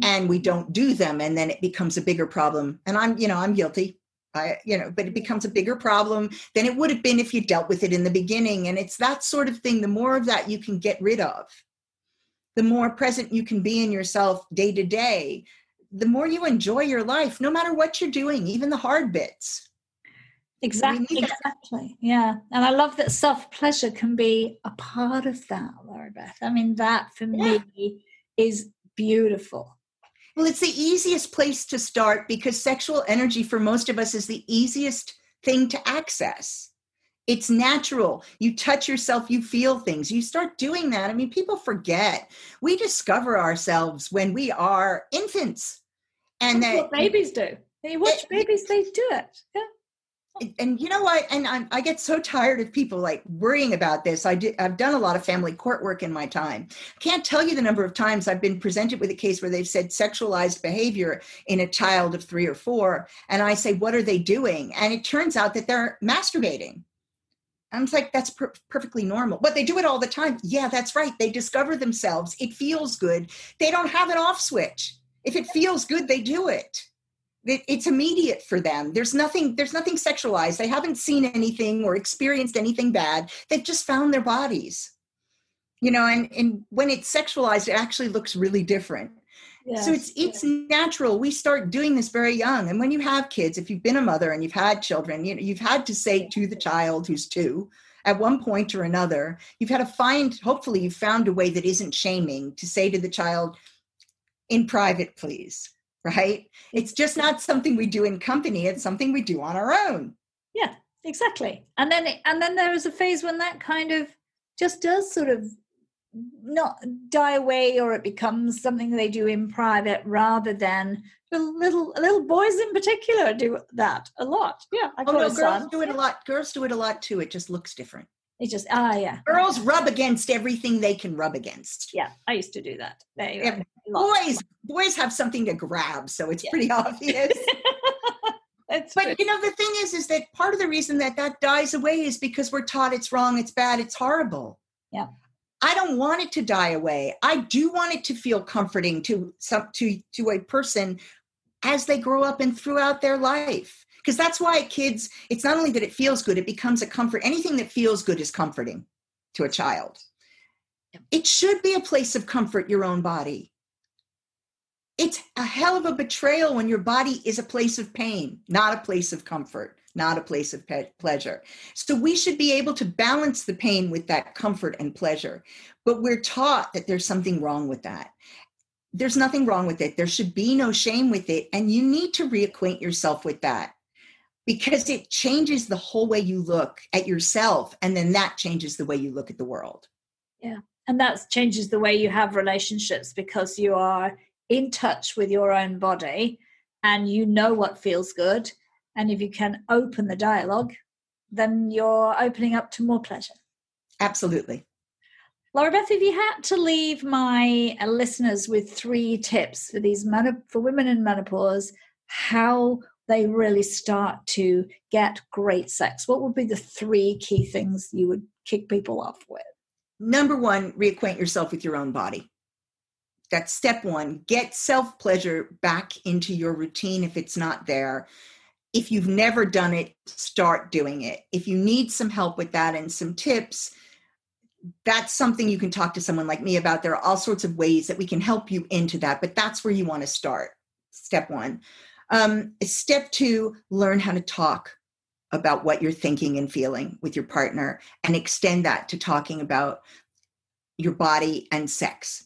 and we don't do them, and then it becomes a bigger problem. And I'm guilty. But it becomes a bigger problem than it would have been if you dealt with it in the beginning. And it's that sort of thing. The more of that you can get rid of, the more present you can be in yourself day to day, the more you enjoy your life, no matter what you're doing, even the hard bits. Exactly. Yeah. And I love that self-pleasure can be a part of that, Lori Beth. I mean, that for me is beautiful. Well, it's the easiest place to start because sexual energy for most of us is the easiest thing to access. It's natural. You touch yourself, you feel things, you start doing that. I mean, people forget. We discover ourselves when we are infants. And that's what babies do. They watch babies, they do it. Yeah. And you know what? And I get so tired of people like worrying about this. I've done a lot of family court work in my time. I can't tell you the number of times I've been presented with a case where they've said sexualized behavior in a child of 3 or 4. And I say, what are they doing? And it turns out that they're masturbating. I'm like, that's perfectly normal. But they do it all the time. Yeah, that's right. They discover themselves. It feels good. They don't have an off switch. If it feels good, they do it. It's immediate for them. There's nothing sexualized. They haven't seen anything or experienced anything bad. They've just found their bodies, you know, and when it's sexualized, it actually looks really different. Yes. So it's natural. We start doing this very young. And when you have kids, if you've been a mother and you've had children, you know, you've had to say to the child who's 2 at one point or another, hopefully you've found a way that isn't shaming to say to the child in private, please. Right? It's just not something we do in company. It's something we do on our own. Yeah, exactly. And then there is a phase when that kind of just does sort of not die away, or it becomes something they do in private rather than little boys in particular do that a lot. Yeah. Girls do it a lot too. It just looks different. They just, yeah. Girls rub against everything they can rub against. Yeah, I used to do that. Anyway, boys have something to grab, so it's pretty obvious. But you know, the thing is that part of the reason that dies away is because we're taught it's wrong, it's bad, it's horrible. Yeah. I don't want it to die away. I do want it to feel comforting to a person as they grow up and throughout their life. Because that's why kids, it's not only that it feels good, it becomes a comfort. Anything that feels good is comforting to a child. It should be a place of comfort, your own body. It's a hell of a betrayal when your body is a place of pain, not a place of comfort, not a place of pleasure. So we should be able to balance the pain with that comfort and pleasure. But we're taught that there's something wrong with that. There's nothing wrong with it. There should be no shame with it. And you need to reacquaint yourself with that, because it changes the whole way you look at yourself. And then that changes the way you look at the world. Yeah. And that changes the way you have relationships, because you are in touch with your own body and you know what feels good. And if you can open the dialogue, then you're opening up to more pleasure. Absolutely. Lori Beth, if you had to leave my listeners with 3 tips for these for women in menopause, how they really start to get great sex, what would be the 3 key things you would kick people off with? Number 1, reacquaint yourself with your own body. That's step 1. Get self-pleasure back into your routine if it's not there. If you've never done it, start doing it. If you need some help with that and some tips, that's something you can talk to someone like me about. There are all sorts of ways that we can help you into that, but that's where you want to start. Step 1. Step 2, learn how to talk about what you're thinking and feeling with your partner, and extend that to talking about your body and sex.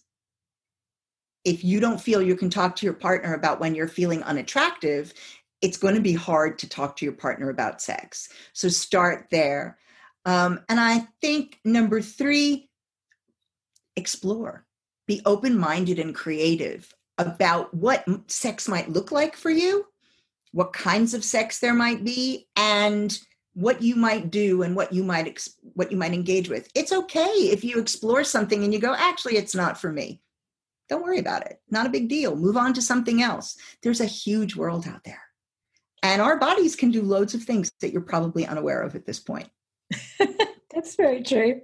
If you don't feel you can talk to your partner about when you're feeling unattractive, it's going to be hard to talk to your partner about sex. So start there. And I think number 3, explore. Be open-minded and creative about what sex might look like for you, what kinds of sex there might be, and what you might do and what you might engage with. It's okay if you explore something and you go, actually, it's not for me. Don't worry about it. Not a big deal. Move on to something else. There's a huge world out there. And our bodies can do loads of things that you're probably unaware of at this point. That's very true.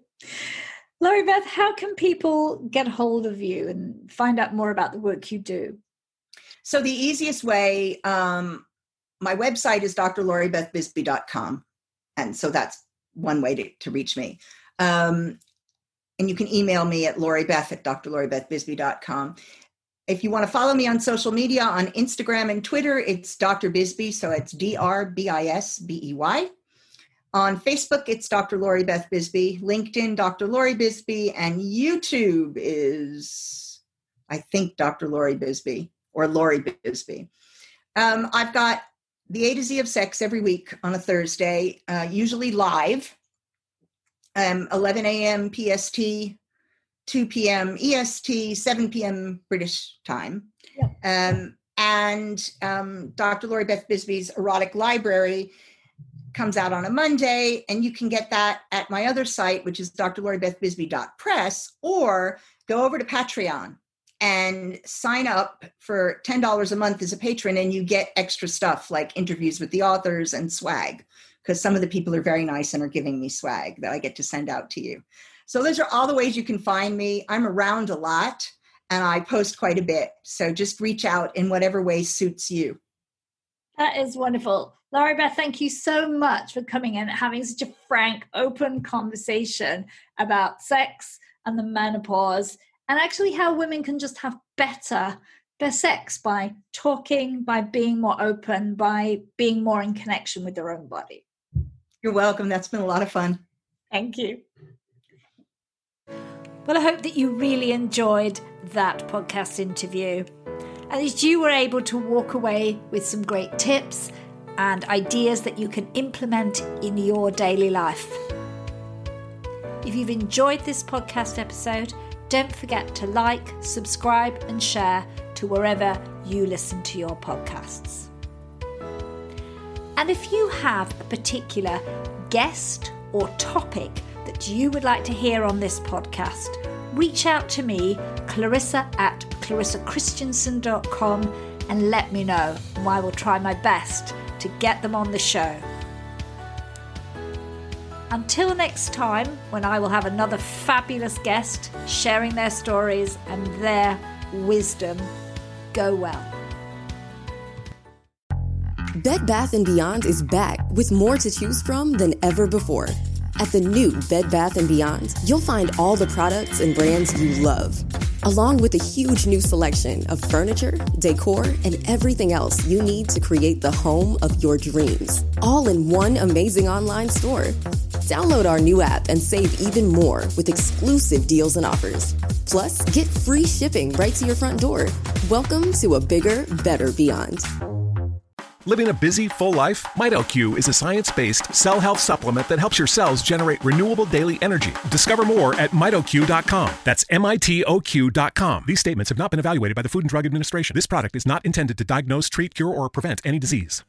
Lori Beth, how can people get hold of you and find out more about the work you do? So the easiest way, my website is drloribethbisbey.com. And so that's one way to reach me. And you can email me at loribeth@drloribethbisbey.com. If you want to follow me on social media, on Instagram and Twitter, it's Dr. Bisbey. So it's DRBISBEY. On Facebook, it's Dr. Lori Beth Bisbey. LinkedIn, Dr. Lori Bisbey. And YouTube is, I think, Dr. Lori Bisbey or Lori Bisbey. I've got the A to Z of Sex every week on a Thursday, usually live, 11 a.m. PST, 2 p.m. EST, 7 p.m. British time. Yeah. And Dr. Lori Beth Bisbey's Erotic Library comes out on a Monday, and you can get that at my other site, which is drloribethbisbey.press, or go over to Patreon and sign up for $10 a month as a patron, and you get extra stuff like interviews with the authors and swag, because some of the people are very nice and are giving me swag that I get to send out to you. So those are all the ways you can find me. I'm around a lot, and I post quite a bit. So just reach out in whatever way suits you. That is wonderful. Lori Beth, thank you so much for coming in and having such a frank, open conversation about sex and the menopause, and actually how women can just have better sex by talking, by being more open, by being more in connection with their own body. You're welcome. That's been a lot of fun. Thank you. Well, I hope that you really enjoyed that podcast interview, and that you were able to walk away with some great tips and ideas that you can implement in your daily life. If you've enjoyed this podcast episode, don't forget to like, subscribe and share to wherever you listen to your podcasts. And if you have a particular guest or topic that you would like to hear on this podcast, reach out to me, clarissa@clarissachristensen.com, and let me know, and I will try my best to get them on the show. Until next time, when I will have another fabulous guest sharing their stories and their wisdom, go well. Bed Bath & Beyond is back with more to choose from than ever before. At the new Bed Bath & Beyond, you'll find all the products and brands you love, along with a huge new selection of furniture, decor, and everything else you need to create the home of your dreams, all in one amazing online store. Download our new app and save even more with exclusive deals and offers. Plus, get free shipping right to your front door. Welcome to a bigger, better Beyond. Living a busy, full life? MitoQ is a science-based cell health supplement that helps your cells generate renewable daily energy. Discover more at MitoQ.com. That's MITOQ.com. These statements have not been evaluated by the Food and Drug Administration. This product is not intended to diagnose, treat, cure, or prevent any disease.